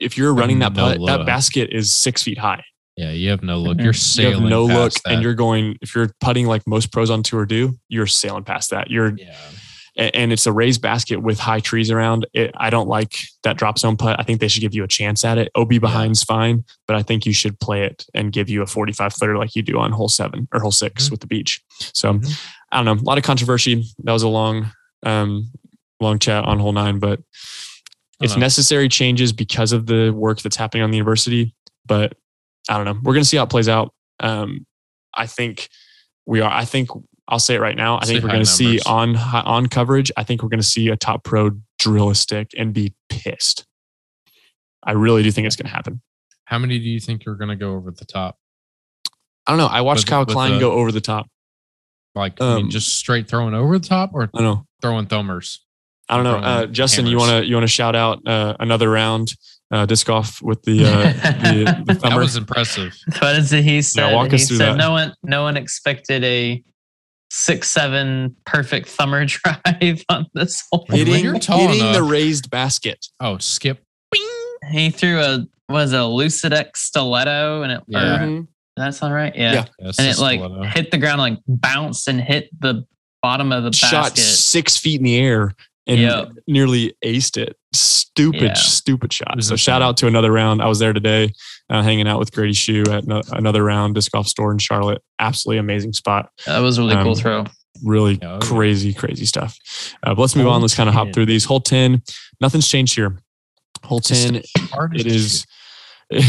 If you're running that putt, that basket is six feet high. Yeah, you have no look. You're sailing. You have no look, that. and you're going. If you're putting like most pros on tour do, you're sailing past that. You're. Yeah. And it's a raised basket with high trees around it. I don't like that drop zone putt. I think they should give you a chance at it. O B behind's yeah. fine, but I think you should play it and give you a forty-five footer like you do on hole seven or hole six mm-hmm. with the beach. So mm-hmm. I don't know. A lot of controversy. That was a long, um, long chat on hole nine, but it's know. necessary changes because of the work that's happening on the university. But I don't know. We're going to see how it plays out. Um, I think we are. I think. I'll say it right now. I think we're going to see on on coverage. I think we're going to see a top pro drill a stick and be pissed. I really do think it's going to happen. How many do you think are going to go over the top? I don't know. I watched with, Kyle with Klein the, go over the top. Like um, I mean, just straight throwing over the top, or I don't know. throwing thumbers. I don't know. Uh, Justin, hammers. you want to you want to shout out uh, another round uh, disc golf with the uh, the, the thumber? That was impressive. What is it he said? Yeah, walk us he through said that. No one no one expected a Six seven perfect thumber drive on this hole. Hitting, hitting enough, the raised basket. Oh, skip! Bing. He threw a was a Lucidex stiletto, and it. Yeah. Or, that's all right. Yeah, yeah. And it like stiletto. hit the ground, like bounced and hit the bottom of the basket. Shot six feet in the air and yep. nearly aced it. Stupid, yeah. stupid shot. So insane. Shout out to Another Round. I was there today, uh, hanging out with Grady Shoe at no, Another Round Disc Golf Store in Charlotte. Absolutely amazing spot. That was a really um, cool throw. Really yeah, crazy, good. crazy stuff. Uh, but let's move on. Let's kind of hop through these. Hole ten, nothing's changed here. Hole ten, it is it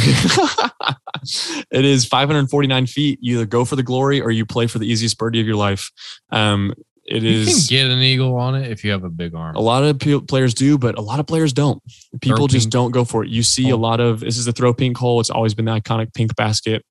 is five hundred forty-nine feet. You either go for the glory or you play for the easiest birdie of your life. Um, It you is, can get an eagle on it if you have a big arm. A lot of p- players do, but a lot of players don't. People just don't go for it. You see a lot of, this is the throw pink hole. It's always been the iconic pink basket.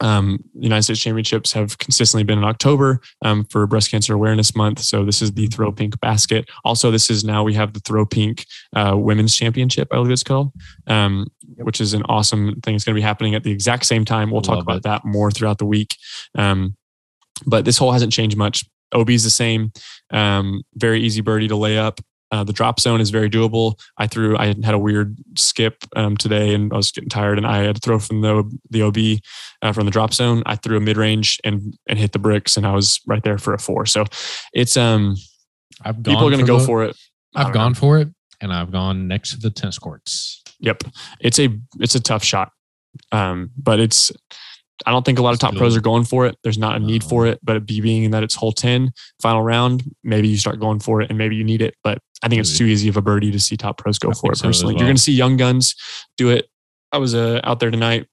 Um, the United States Championships have consistently been in October um, for Breast Cancer Awareness Month. So this is the Throw Pink Basket. Also, this is now we have the Throw Pink uh, Women's Championship, I believe it's called, um, which is an awesome thing. It's going to be happening at the exact same time. We'll talk about that more throughout the week. Um, but this hole hasn't changed much. O B is the same. Um, very easy birdie to lay up. Uh, the drop zone is very doable. I threw, I had a weird skip um, today and I was getting tired and I had to throw from the the O B uh, from the drop zone. I threw a mid range and, and hit the bricks and I was right there for a four. So it's, um, I've gone people are going to go the, for it. I've gone know. for it and I've gone next to the tennis courts. Yep. It's a, it's a tough shot. Um, but it's, I don't think a lot of top pros are going for it. There's not a need for it, but it being that it's hole ten, final round, maybe you start going for it and maybe you need it. But I think it's too easy of a birdie to see top pros go for it personally. You're going to see young guns do it. I was uh, out there tonight,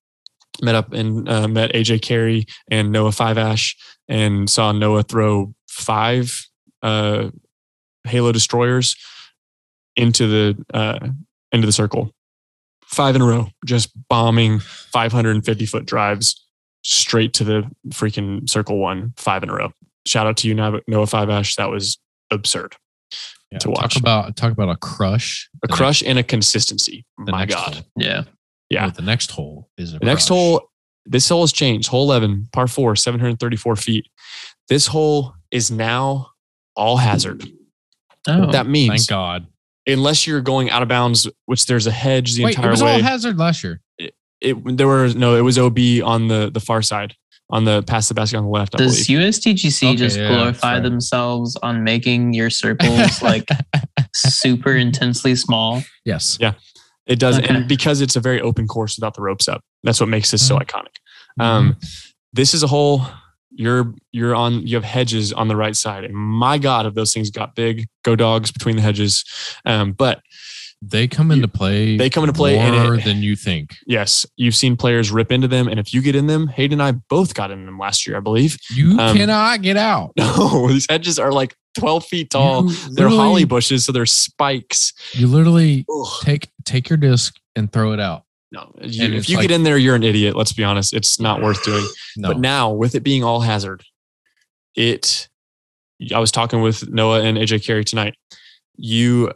met up and uh, met A J Carey and Noah Fiveash and saw Noah throw five uh, Halo Destroyers into the uh, into the circle. Five in a row, just bombing five hundred fifty foot drives straight to the freaking circle one, five in a row. Shout out to you, Noah Fiveash. That was absurd yeah, to watch. Talk about talk about a crush. A crush next, and a consistency. My God. Hole. Yeah. Yeah. But the next hole is a the crush. Next hole, this hole has changed. Hole eleven, par four, seven hundred thirty-four feet. This hole is now all hazard. Oh, what that means. Thank God. Unless you're going out of bounds, which there's a hedge the Wait, entire way. It was all hazard last year. It, it there were no. It was O B on the, the far side, on the past the basket on the left. I Does believe. U S T G C okay, just yeah, glorify right. themselves on making your circles like super intensely small? Yes. Yeah, it does, okay. And because it's a very open course without the ropes up, that's what makes this mm-hmm. so iconic. Um, mm-hmm. This is a whole. You're you're on you have hedges on the right side, and my God, if those things got big, go dogs between the hedges. Um, but they come into you, play. They come into play more it, than you think. Yes, you've seen players rip into them, and if you get in them, Hayden and I both got in them last year, I believe. You um, cannot get out. No, these hedges are like twelve feet tall. They're holly bushes, so they're spikes. You literally Ugh. take take your disc and throw it out. No, you, if you like, get in there, you're an idiot. Let's be honest. It's not worth doing. No. But now with it being all hazard, it, I was talking with Noah and A J Carey tonight. You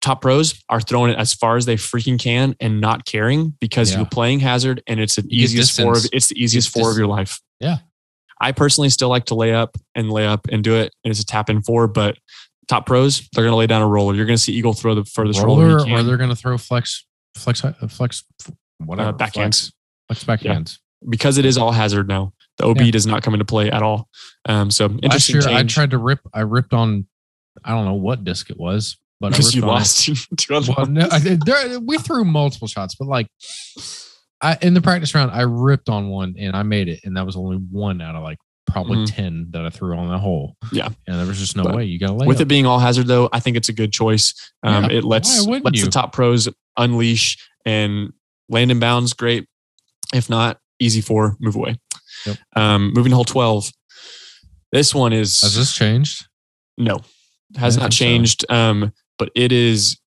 top pros are throwing it as far as they freaking can and not caring because yeah. you're playing hazard and it's the easiest four of, it's the easiest four of your life. Yeah. I personally still like to lay up and lay up and do it. And it's a tap in four, but top pros, they're going to lay down a roller. You're going to see Eagle throw the furthest roller, roller you can. Or they're going to throw flex. Flex, flex, whatever. Uh, backhands. Flex, flex backhands. Yeah. Because it is all hazard now. The O B yeah. does not come into play at all. Um, so interesting last year, change. I tried to rip. I ripped on. I don't know what disc it was, but because you lost. Well, no, I did, there, we threw multiple shots, but like, I in the practice round, I ripped on one and I made it, and that was only one out of like probably mm-hmm. ten that I threw on that hole. Yeah, and there was just no but way you got away. With it being all hazard, though, I think it's a good choice. Um, yeah. It lets lets you? the top pros unleash and land in bounds. Great. If not, easy four, move away. Yep. Um, moving to hole twelve. This one is. Has this changed? No, has not changed. So. Um, but it is.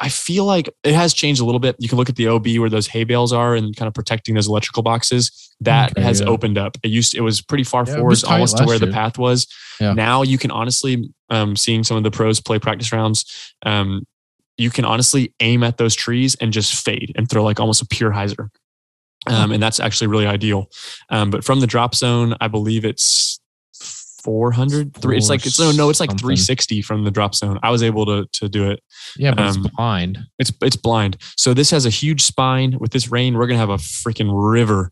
I feel like it has changed a little bit. You can look at the O B where those hay bales are and kind of protecting those electrical boxes. That okay, has yeah. opened up. It used to, it was pretty far yeah, forward almost to where year. the path was. Yeah. Now you can honestly, um, seeing some of the pros play practice rounds, um, you can honestly aim at those trees and just fade and throw like almost a pure hyzer. Um, and that's actually really ideal. Um, but from the drop zone, I believe it's four hundred. Four it's like, it's no, no, it's like something. three sixty from the drop zone. I was able to to do it. Yeah, but um, it's blind. It's, it's blind. So this has a huge spine. With this rain, we're going to have a freaking river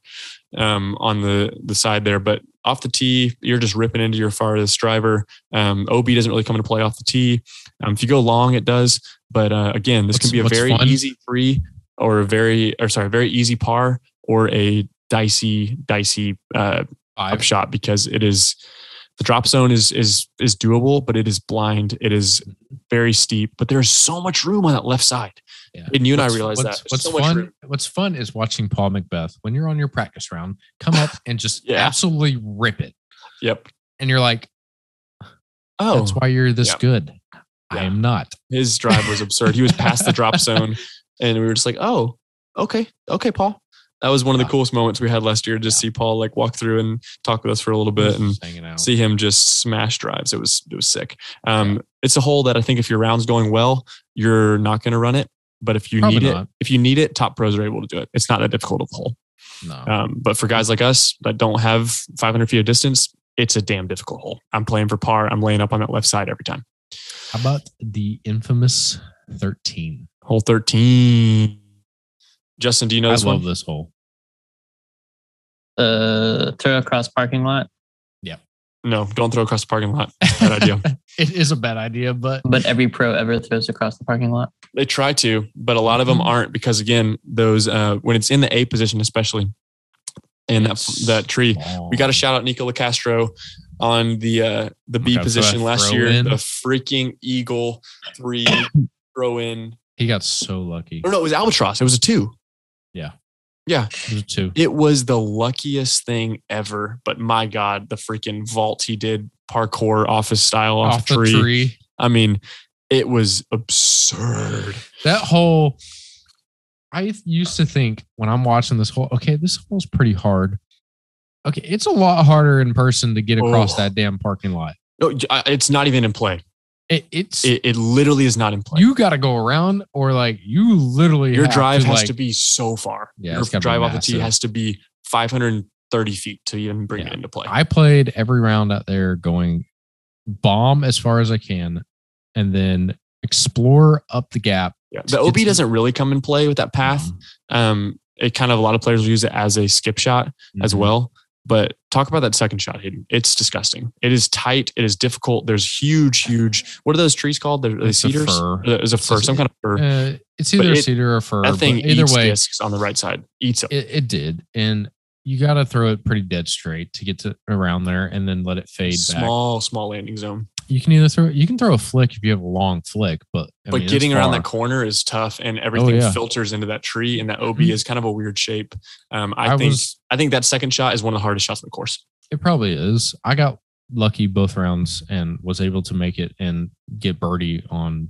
um, on the, the side there. But off the tee, you're just ripping into your farthest driver. Um, O B doesn't really come into play off the tee. Um, if you go long, it does. But uh, again, this what's, can be a very fun? easy three or a very, or sorry, very easy par or a dicey, dicey uh, upshot because it is, the drop zone is, is, is doable, but it is blind. It is very steep, but there's so much room on that left side. Yeah. And you and what's, I realize what's, that. What's, so fun, much what's fun is watching Paul Macbeth when you're on your practice round, come up and just yeah. absolutely rip it. Yep. And you're like, oh, that's why you're this yep. good. Yeah. I am not. His drive was absurd. He was past the drop zone and we were just like, oh, okay. Okay, Paul. that was one of the coolest moments we had last year. Just yeah. see Paul like walk through and talk with us for a little bit just and see him just smash drives. It was, it was sick. Um, yeah. It's a hole that I think if your round's going well, you're not going to run it. But if you Probably need not. it, if you need it, top pros are able to do it. It's not that difficult of a hole. No. Um, but for guys like us that don't have five hundred feet of distance, it's a damn difficult hole. I'm playing for par. I'm laying up on that left side every time. How about the infamous thirteen? Hole thirteen. Justin, do you know this one? I love this hole. Uh, throw across parking lot? Yeah. No, don't throw across the parking lot. Bad idea. It is a bad idea, but... But every pro ever throws across the parking lot? They try to, but a lot of them aren't because, again, those uh, when it's in the A position, especially in that, that tree. We got to shout out Nico LeCastro on the uh, the B okay, position so last year. In. The freaking Eagle three throw in. He got so lucky. Oh, no, it was Albatross. It was a two. Yeah. Yeah. It was a two. It was the luckiest thing ever, but my God, the freaking vault he did, parkour office style off, off the tree. tree. I mean, it was absurd. That whole... I used to think when I'm watching this hole, okay, this hole's pretty hard. Okay, it's a lot harder in person to get across oh. that damn parking lot. No, it's not even in play. It it's it, it literally is not in play. You got to go around, or like you literally your have drive to has like, to be so far. Yeah, your drive off the tee has to be five hundred thirty feet to even bring yeah. it into play. I played every round out there going bomb as far as I can, and then explore up the gap. Yeah. The O B doesn't really come in play with that path. Mm-hmm. Um, it kind of, a lot of players will use it as a skip shot mm-hmm. as well. But talk about that second shot, Hayden. It's disgusting. It is tight. It is difficult. There's huge, huge. What are those trees called? They're, they're cedars. It's a fir. It's some kind of fir. Uh, it's either it, cedar or fir. That thing either eats way, discs on the right side. Eats them. It, it did, and you got to throw it pretty dead straight to get to around there, and then let it fade. Small, back. small landing zone. You can either throw, you can throw a flick if you have a long flick, but I but mean, getting around that corner is tough, and everything oh, yeah. filters into that tree, and that O B mm-hmm. is kind of a weird shape. Um, I, I think was, I think that second shot is one of the hardest shots on the course. It probably is. I got lucky both rounds and was able to make it and get birdie on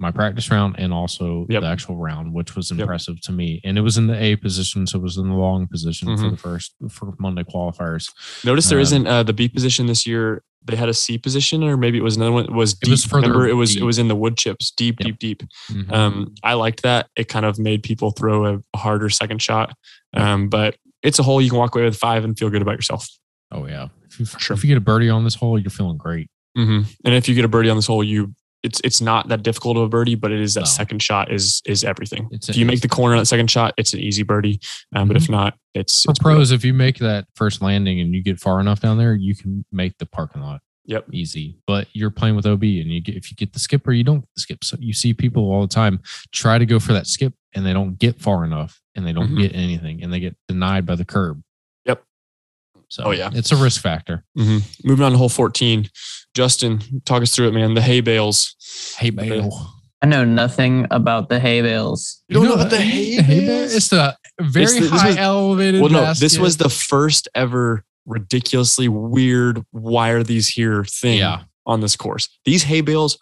my practice round and also yep. the actual round, which was impressive yep. to me. And it was in the A position, so it was in the long position mm-hmm. for the first for Monday qualifiers. Notice there um, isn't uh, the B position this year. They had a C position, or maybe it was another one. It was deep. It was further Remember, it was deep. It was in the wood chips, deep, yep. deep, deep. Mm-hmm. Um, I liked that. It kind of made people throw a, a harder second shot. Um, but it's a hole you can walk away with five and feel good about yourself. Oh yeah, if you, sure. if you get a birdie on this hole, you're feeling great. Mm-hmm. And if you get a birdie on this hole, you it's it's not that difficult of a birdie, but it is that no. second shot is is everything. It's if you make the corner on that second shot, it's an easy birdie. Um, mm-hmm. But if not. It's, For it's pros, brutal. If you make that first landing and you get far enough down there, you can make the parking lot yep. easy. But you're playing with O B, and you get, if you get the skipper, you don't get the skip. So you see people all the time try to go for that skip, and they don't get far enough, and they don't mm-hmm. get anything, and they get denied by the curb. Yep. So oh, yeah. it's a risk factor. Mm-hmm. Moving on to hole fourteen. Justin, talk us through it, man. The hay bales. Hay bale. I know nothing about the hay bales. You don't you know, know about the hay, hay bales? It's the very it's the, high was, elevated Well, no, basket. This was the first ever ridiculously weird, why are these here thing yeah. on this course. These hay bales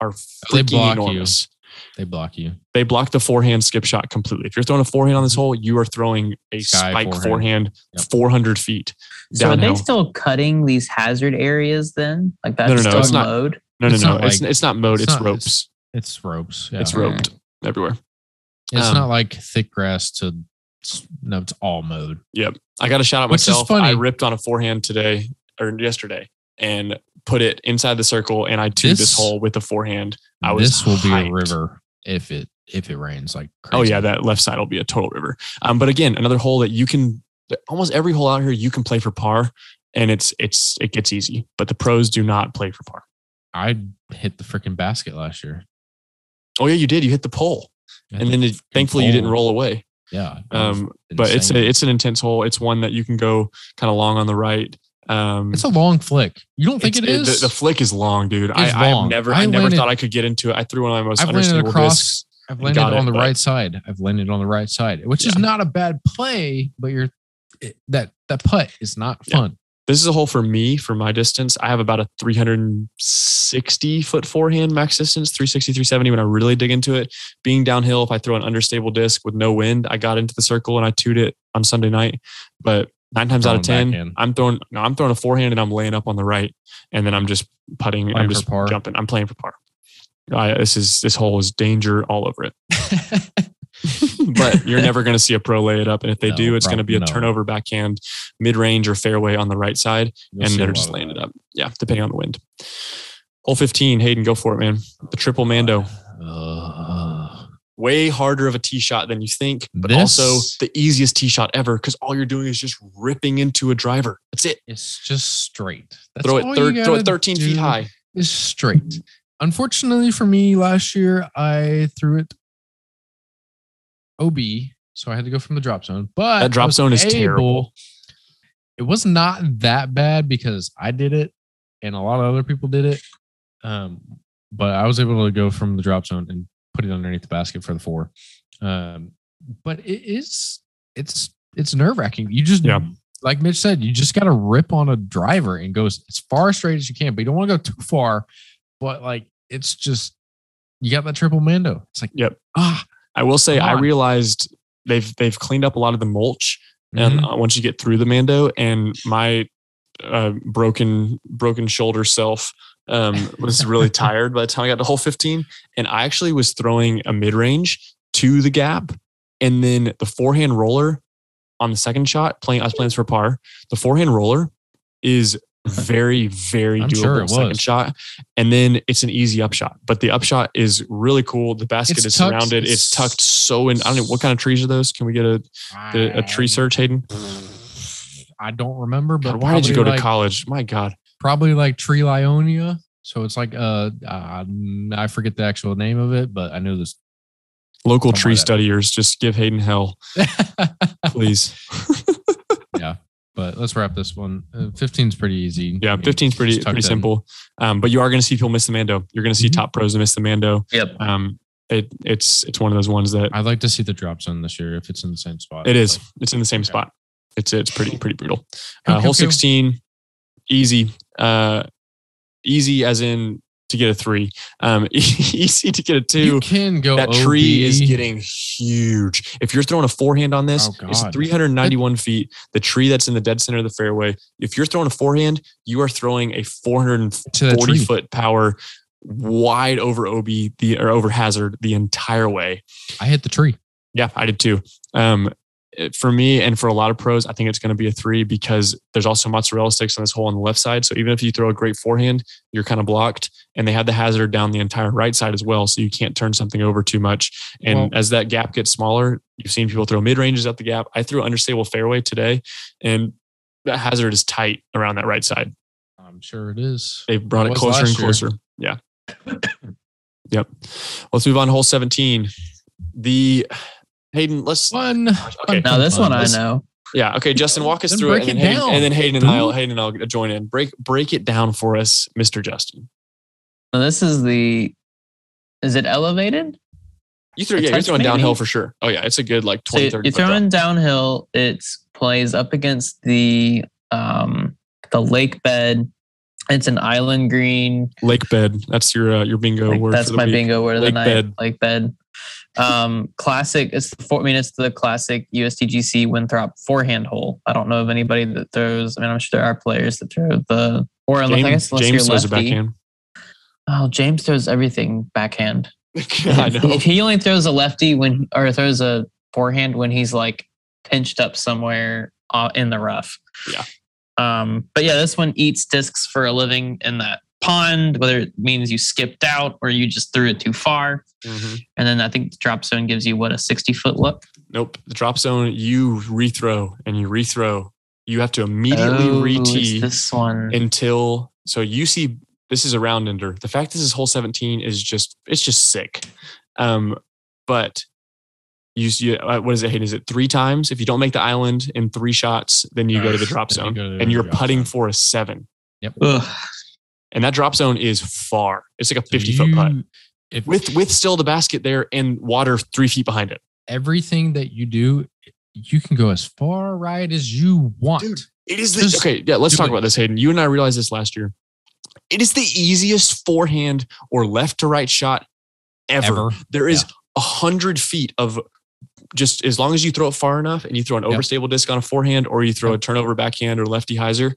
are freaking enormous. You. They block you. They block the forehand skip shot completely. If you're throwing a forehand on this hole, you are throwing a Sky spike forehand, forehand yep. four hundred feet. So are they hill. still cutting these hazard areas then? Like that's no, no, no, still mowed? No, no, it's no. Not like, it's, it's not mowed. It's, it's not, ropes. It's, It's ropes. Yeah. It's roped everywhere. It's um, not like thick grass to, no, it's all mowed. Yep. I got to shout out Which myself. I ripped on a forehand today or yesterday and put it inside the circle, and I toed this, this hole with a forehand. I was This will hyped. be a river if it if it rains like crazy. Oh, yeah. That left side will be a total river. Um, but again, another hole that you can, almost every hole out here, you can play for par, and it's it's it gets easy. But the pros do not play for par. I hit the freaking basket last year. Oh yeah, you did. You hit the pole, I and then it, thankfully pole. you didn't roll away. Yeah, um, but it's a, it's an intense hole. It's one that you can go kind of long on the right. Um, it's a long flick. You don't think it is? It, the, the flick is long, dude. I, long. I've never I, I never landed, thought I could get into it. I threw one of my most I've understandable across, discs. I've landed on it, the but, right side. I've landed on the right side, which yeah. is not a bad play, but you're it, that that putt is not fun. Yeah. This is a hole for me, for my distance. I have about a three hundred sixty foot forehand max distance, three sixty, three seventy when I really dig into it. Being downhill, if I throw an understable disc with no wind, I got into the circle and I toed it on Sunday night. But nine times out of ten, I'm throwing no, I'm throwing a forehand and I'm laying up on the right. And then I'm just putting, playing I'm just par. jumping. I'm playing for par. I, this is this hole is danger all over it. But you're never going to see a pro lay it up. And if they no, do, it's going to be a no. turnover backhand, mid-range or fairway on the right side. You'll and they're just laying it up. Yeah, depending on the wind. Hole fifteen, Hayden, go for it, man. The triple Mando. Uh, Way harder of a tee shot than you think, but this, also the easiest tee shot ever because all you're doing is just ripping into a driver. That's it. It's just straight. That's throw, it thir- throw it thirteen feet high. It's straight. Unfortunately for me, last year, I threw it O B, so I had to go from the drop zone. But that drop zone is able, terrible. It was not that bad because I did it and a lot of other people did it. Um, but I was able to go from the drop zone and put it underneath the basket for the four. Um, but it is it's it's nerve wracking. You just yeah. like Mitch said, you just gotta rip on a driver and go as far straight as you can, but you don't want to go too far. But like it's just you got that triple Mando. It's like yep. ah I will say I realized they've they've cleaned up a lot of the mulch, mm-hmm. and uh, once you get through the Mando, and my uh, broken broken shoulder self um, was really tired by the time I got to hole fifteen, and I actually was throwing a mid range to the gap, and then the forehand roller on the second shot playing I was playing for par. The forehand roller is very very I'm doable sure second was. shot, and then it's an easy upshot. But the upshot is really cool. The basket it's is tucked, surrounded. It's, it's tucked so in. I don't know what kind of trees are those. Can we get a a, a tree search, Hayden? I don't remember. But God, why did you go like, to college? My God, probably like tree Lyonia. So it's like uh, uh, I forget the actual name of it, but I know this. Local tree studiers, just give Hayden hell, please. Yeah. But let's wrap this one. fifteen is pretty easy. Yeah, fifteen is pretty pretty simple. Um, but you are going to see people miss the Mando. You're going to see mm-hmm. top pros that miss the Mando. Yep. Um, it, it's it's one of those ones that I'd like to see the drop zone this year if it's in the same spot. It is. Like, it's in the same okay. spot. It's it's pretty pretty brutal. Uh, okay, hole okay. sixteen, easy, uh, easy as in to get a three, um, easy to get a two. You can go. That O B. Tree is getting huge. If you're throwing a forehand on this, oh it's three hundred ninety-one it, feet. The tree that's in the dead center of the fairway. If you're throwing a forehand, you are throwing a four hundred forty foot power wide over O B the or over hazard the entire way. I hit the tree. Yeah, I did too. Um, For me and for a lot of pros, I think it's going to be a three because there's also mozzarella sticks on this hole on the left side. So even if you throw a great forehand, you're kind of blocked. And they had the hazard down the entire right side as well. So you can't turn something over too much. And well, as that gap gets smaller, you've seen people throw mid-ranges at the gap. I threw understable fairway today, and that hazard is tight around that right side. I'm sure it is. They've brought it, it closer and closer. Year. Yeah. Yep. Let's move on to hole seventeen. The... Hayden, let's one. Okay. Now this one I know. Yeah. Okay, Justin, walk us then through it, and, it then Hayden, and then Hayden and I'll Hayden and I'll join in. Break break it down for us, Mister Justin. So this is the. Is it elevated? You threw. A yeah, you're throwing maybe. downhill for sure. Oh yeah, it's a good like twenty. So you're throwing downhill. It plays up against the um the lake bed. It's an island green. Lake bed. That's your uh, your bingo like, word. That's for the my week. bingo word of lake the night. Bed. Lake bed. Um, classic. It's the four, I mean, it's the classic U S D G C Winthrop forehand hole. I don't know of anybody that throws. I mean, I'm sure there are players that throw the or James, I guess, unless James you're throws a backhand. Oh, James throws everything backhand. I know. If, if he only throws a lefty when or throws a forehand when he's like pinched up somewhere in the rough. Yeah. Um, but yeah, this one eats discs for a living in that pond, whether it means you skipped out or you just threw it too far. Mm-hmm. And then I think the drop zone gives you what, a sixty foot look? Nope. The drop zone, you rethrow and you rethrow. You have to immediately oh, re-tee this one until so you see this is a round ender. The fact this is hole seventeen is just it's just sick. Um, but You, you, what is it, Hayden? Is it three times? If you don't make the island in three shots, then you Gosh, go to the drop zone you and you're putting zone. for a seven. Yep. Ugh. And that drop zone is far. It's like a fifty foot putt if, with, with still the basket there and water three feet behind it. Everything that you do, you can go as far right as you want. Dude, It is the Just, okay. Yeah, let's talk it. about this, Hayden. You and I realized this last year. It is the easiest forehand or left to right shot ever. ever. There is a yeah. hundred feet of just as long as you throw it far enough and you throw an overstable yep. disc on a forehand or you throw yep. a turnover backhand or lefty hyzer.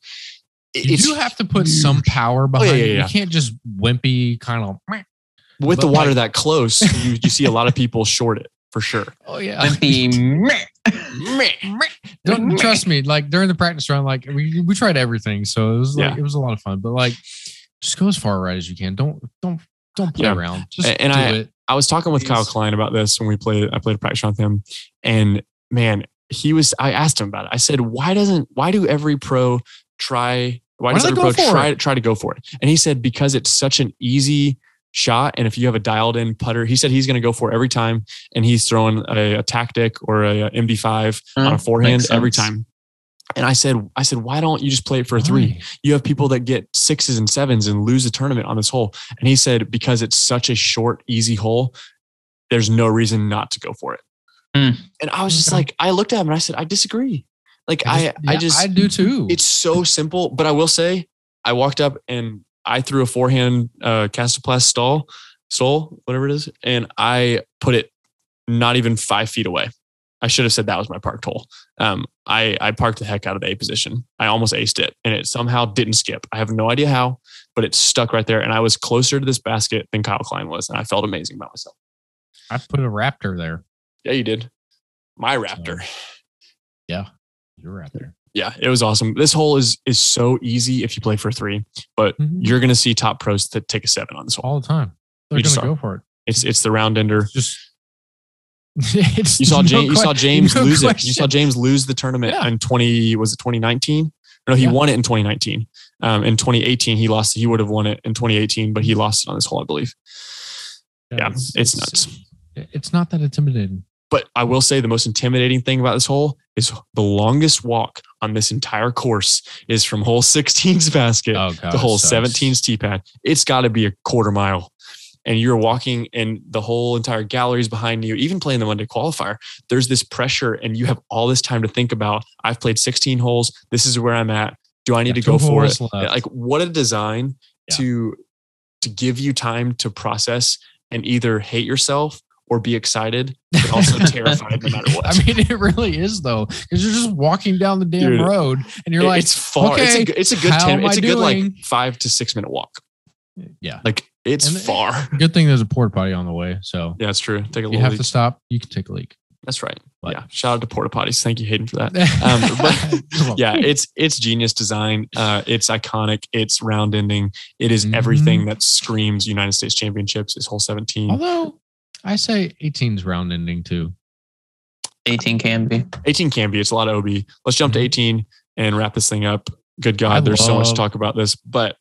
You do have to put huge. some power behind oh, yeah, yeah, it. You yeah. can't just wimpy kind of. With the water like, that close, you, you see a lot of people short it for sure. Oh, yeah. Wimpy. Don't trust me. Like during the practice round, like we, we tried everything. So it was like, yeah. it was a lot of fun, but like just go as far right as you can. Don't, don't, don't play yeah. around. Just and do I, it. I was talking with Please. Kyle Klein about this when we played, I played a practice round with him and man, he was, I asked him about it. I said, why doesn't, why do every pro try, why, why does every pro try, try to go for it? And he said, because it's such an easy shot. And if you have a dialed in putter, he said he's going to go for it every time. And he's throwing a, a tactic or a, a M D five mm, on a forehand every time. And I said, I said, why don't you just play it for a three? Right. You have people that get sixes and sevens and lose the tournament on this hole. And he said, because it's such a short, easy hole, there's no reason not to go for it. Mm. And I was just like, I looked at him and I said, I disagree. Like I, just, I, yeah, I just, I do too. It's so simple, but I will say I walked up and I threw a forehand uh, Castoplast stall, stall, whatever it is, and I put it not even five feet away. I should have said that was my parked hole. Um, I, I parked the heck out of the A position. I almost aced it, and it somehow didn't skip. I have no idea how, but it stuck right there, and I was closer to this basket than Kyle Klein was, and I felt amazing about myself. I put a Raptor there. Yeah, you did. My Raptor. So, yeah, your Raptor. Yeah, it was awesome. This hole is is so easy if you play for three, but mm-hmm. you're going to see top pros that take a seven on this hole all the time. They're going to go for it. It's it's the round ender. It's just it's you saw no James, you saw James no lose question. it. You saw James lose the tournament yeah. in twenty was it twenty nineteen? No, he yeah. won it in twenty nineteen. Um, in twenty eighteen, he lost. He would have won it in twenty eighteen, but he lost it on this hole, I believe. Yeah, yeah it's, it's, it's nuts. It's not that intimidating. But I will say the most intimidating thing about this hole is the longest walk on this entire course is from hole sixteen's basket oh, God, to hole seventeen's tee pad. It's got to be a quarter mile. And you're walking and the whole entire gallery is behind you, even playing the Monday qualifier. There's this pressure and you have all this time to think about, I've played sixteen holes. This is where I'm at. Do I need yeah, to go for it? Left. Like what a design yeah. to, to give you time to process and either hate yourself or be excited, but also terrified no matter what. I mean, it really is though, because you're just walking down the damn Dude, road and you're it, like, it's far. Okay, it's a, it's a good ten. It's a good doing? like five to six minute walk. Yeah, like it's and far. Good thing there's a porta potty on the way. So yeah, it's true. Take a you little. You have leak. to stop. You can take a leak. That's right. But. Yeah. Shout out to porta potties. Thank you, Hayden, for that. Um, but yeah, it's it's genius design. Uh, it's iconic. It's round ending. It is mm-hmm. everything that screams United States Championships. Is hole seventeen. Although. I say eighteen's round ending too. eighteen can be. eighteen can be. It's a lot of O B. Let's jump mm-hmm. to eighteen and wrap this thing up. Good God, I there's love, so much to talk about this. But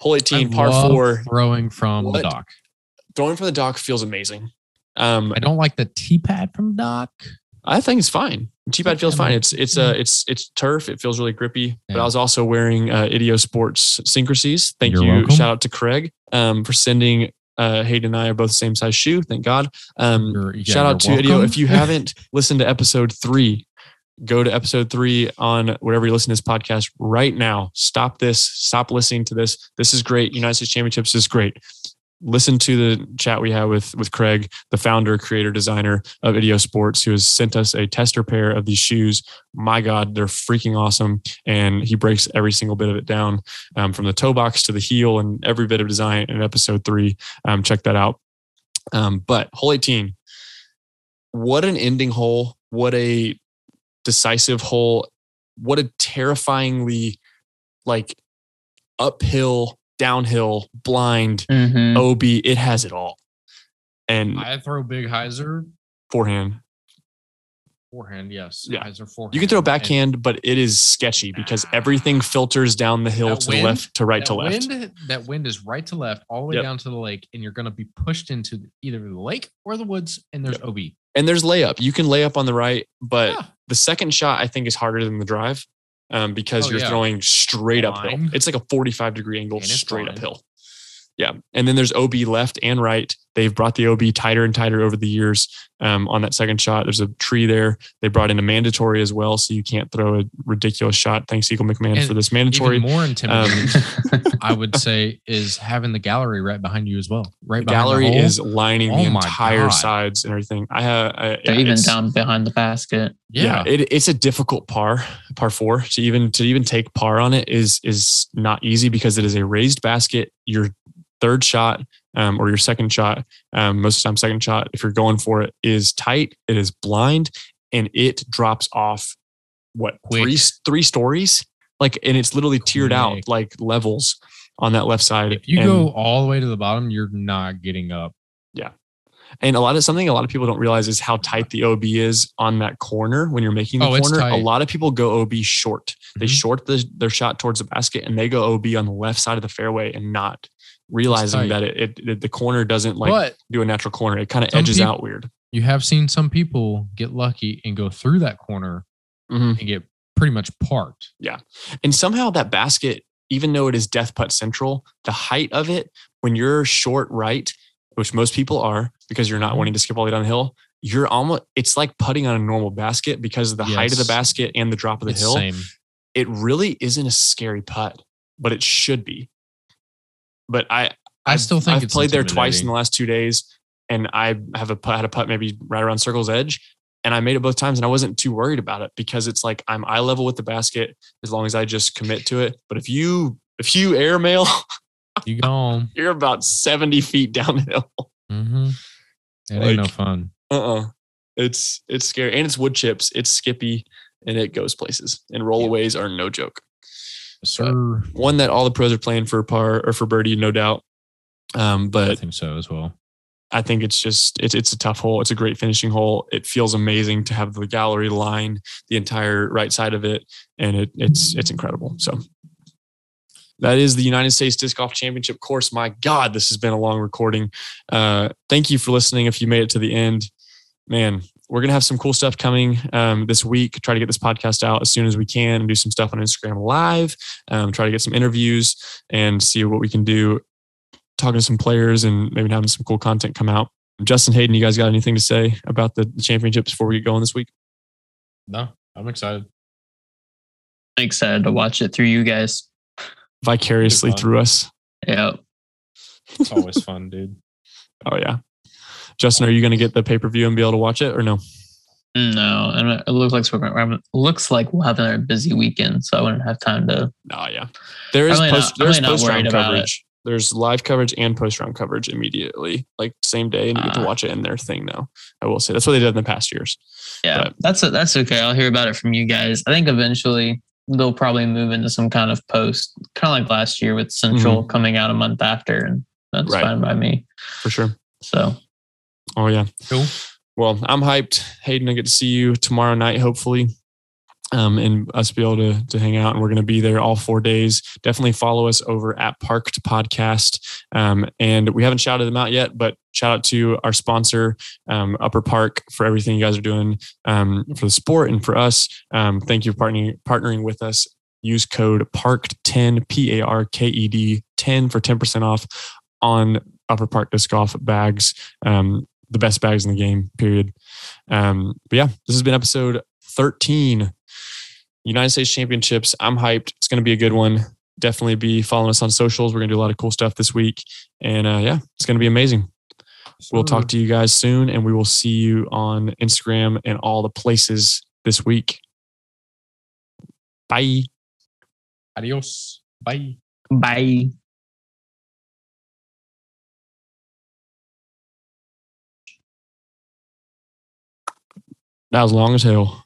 hole eighteen, I par love four. Throwing from what? the dock. Throwing from the dock feels amazing. Um, I don't like the tee pad from dock. I think it's fine. The tee pad feels fine. It's it's a uh, it's it's turf. It feels really grippy. Yeah. But I was also wearing uh, Idio Sports Syncrasies. Thank You're you. Welcome. Shout out to Craig um, for sending. Uh, Hayden and I are both the same size shoe. Thank God. Um, yeah, shout out to Idio. If you haven't listened to episode three, go to episode three on wherever you listen to this podcast right now. Stop this. Stop listening to this. This is great. United States Championships is great. Listen to the chat we had with, with Craig, the founder, creator, designer of Idio Sports, who has sent us a tester pair of these shoes. My God, they're freaking awesome. And he breaks every single bit of it down um, from the toe box to the heel and every bit of design in episode three. Um, check that out. Um, but hole eighteen, what an ending hole. What a decisive hole. What a terrifyingly like uphill downhill, blind, mm-hmm. O B, it has it all. And I throw big hyzer. Forehand. Forehand, yes. Yeah. Hyzer forehand. You can throw backhand, and, but it is sketchy because everything filters down the hill to wind, the left, to right, to left. Wind, that wind is right to left, all the way yep. down to the lake, and you're going to be pushed into either the lake or the woods, and there's yep. O B. And there's layup. You can lay up on the right, but yeah. the second shot, I think, is harder than the drive. Um, because oh, you're yeah. throwing straight Line. uphill. It's like a forty-five degree angle straight blind. uphill. Yeah. And then there's O B left and right. They've brought the O B tighter and tighter over the years um, on that second shot. There's a tree there. They brought in a mandatory as well, so you can't throw a ridiculous shot. Thanks, Eagle McMahon, and for this mandatory. Even more intimidating, um, I would say, is having the gallery right behind you as well. Right, the behind gallery the hole. Is lining oh the entire God. sides and everything. I have uh, yeah, even down behind the basket. Yeah, yeah it, it's a difficult par, par four to even to even take par on it is is not easy because it is a raised basket. Your third shot um, or your second shot, um, most of the time second shot, if you're going for it, is tight. It is blind, and it drops off what three, three stories like, and it's literally tiered Quick. out like levels on that left side. If you and, go all the way to the bottom, you're not getting up. Yeah. And a lot of something a lot of people don't realize is how tight the O B is on that corner when you're making the oh, corner. A lot of people go O B short. Mm-hmm. They short the, their shot towards the basket and they go O B on the left side of the fairway and not realizing that it, it, it the corner doesn't like but do a natural corner. It kind of edges people, out weird. You have seen some people get lucky and go through that corner mm-hmm. and get pretty much parked. Yeah. And somehow that basket, even though it is death putt central, the height of it, when you're short right, which most people are because you're not wanting to skip all the way downhill. You're almost, it's like putting on a normal basket because of the yes. height of the basket and the drop of the it's hill. Same. It really isn't a scary putt, but it should be. But I, I still think I've it's played there twice in the last two days and I have a putt, had a putt maybe right around circle's edge and I made it both times and I wasn't too worried about it because it's like I'm eye level with the basket as long as I just commit to it. But if you, if you airmail, you go home. You're about seventy feet downhill. Mm-hmm. It like, ain't no fun. Uh-uh. It's it's scary. And it's wood chips. It's skippy. And it goes places. And rollaways yeah. are no joke. Sir. Uh, one that all the pros are playing for par or for birdie, no doubt. Um, but I think so as well. I think it's just, it's it's a tough hole. It's a great finishing hole. It feels amazing to have the gallery line, the entire right side of it. And it it's it's incredible. So that is the United States Disc Golf Championship course. My God, this has been a long recording. Uh, thank you for listening. If you made it to the end, man, we're going to have some cool stuff coming um, this week. Try to get this podcast out as soon as we can and do some stuff on Instagram Live. Um, try to get some interviews and see what we can do. Talking to some players and maybe having some cool content come out. Justin, Hayden, you guys got anything to say about the championships before we get going this week? No, I'm excited. I'm excited to watch it through you guys. Vicariously through us. Yeah. It's always fun, dude. Oh, yeah. Justin, are you going to get the pay-per-view and be able to watch it or no? No. And it looks like we're, looks like we'll have another busy weekend, so I wouldn't have time to... Oh, yeah. There is post, not, there's post-round coverage. There's live coverage and post-round coverage immediately, like same day, and you uh, get to watch it in their thing, though. I will say. That's what they did in the past years. Yeah, but, that's a, that's okay. I'll hear about it from you guys. I think eventually... they'll probably move into some kind of post, kind of like last year with Central mm-hmm. coming out a month after, and that's right. fine by me. For sure. So. Oh, yeah. Cool. Well, I'm hyped. Hayden, I get to see you tomorrow night, hopefully, um, and us be able to, to hang out, and we're going to be there all four days. Definitely follow us over at Parked Podcast. Um, and we haven't shouted them out yet, but shout out to our sponsor, um, Upper Park, for everything you guys are doing um, for the sport and for us. Um, thank you for partnering, partnering with us. Use code parked ten, P A R K E D ten for ten percent off on Upper Park Disc Golf bags. Um, the best bags in the game, period. Um, but yeah, this has been episode thirteen, United States Championships. I'm hyped. It's going to be a good one. Definitely be following us on socials. We're going to do a lot of cool stuff this week. And uh, yeah, it's going to be amazing. We'll talk to you guys soon, and we will see you on Instagram and all the places this week. Bye. Adios. Bye. Bye. That was long as hell.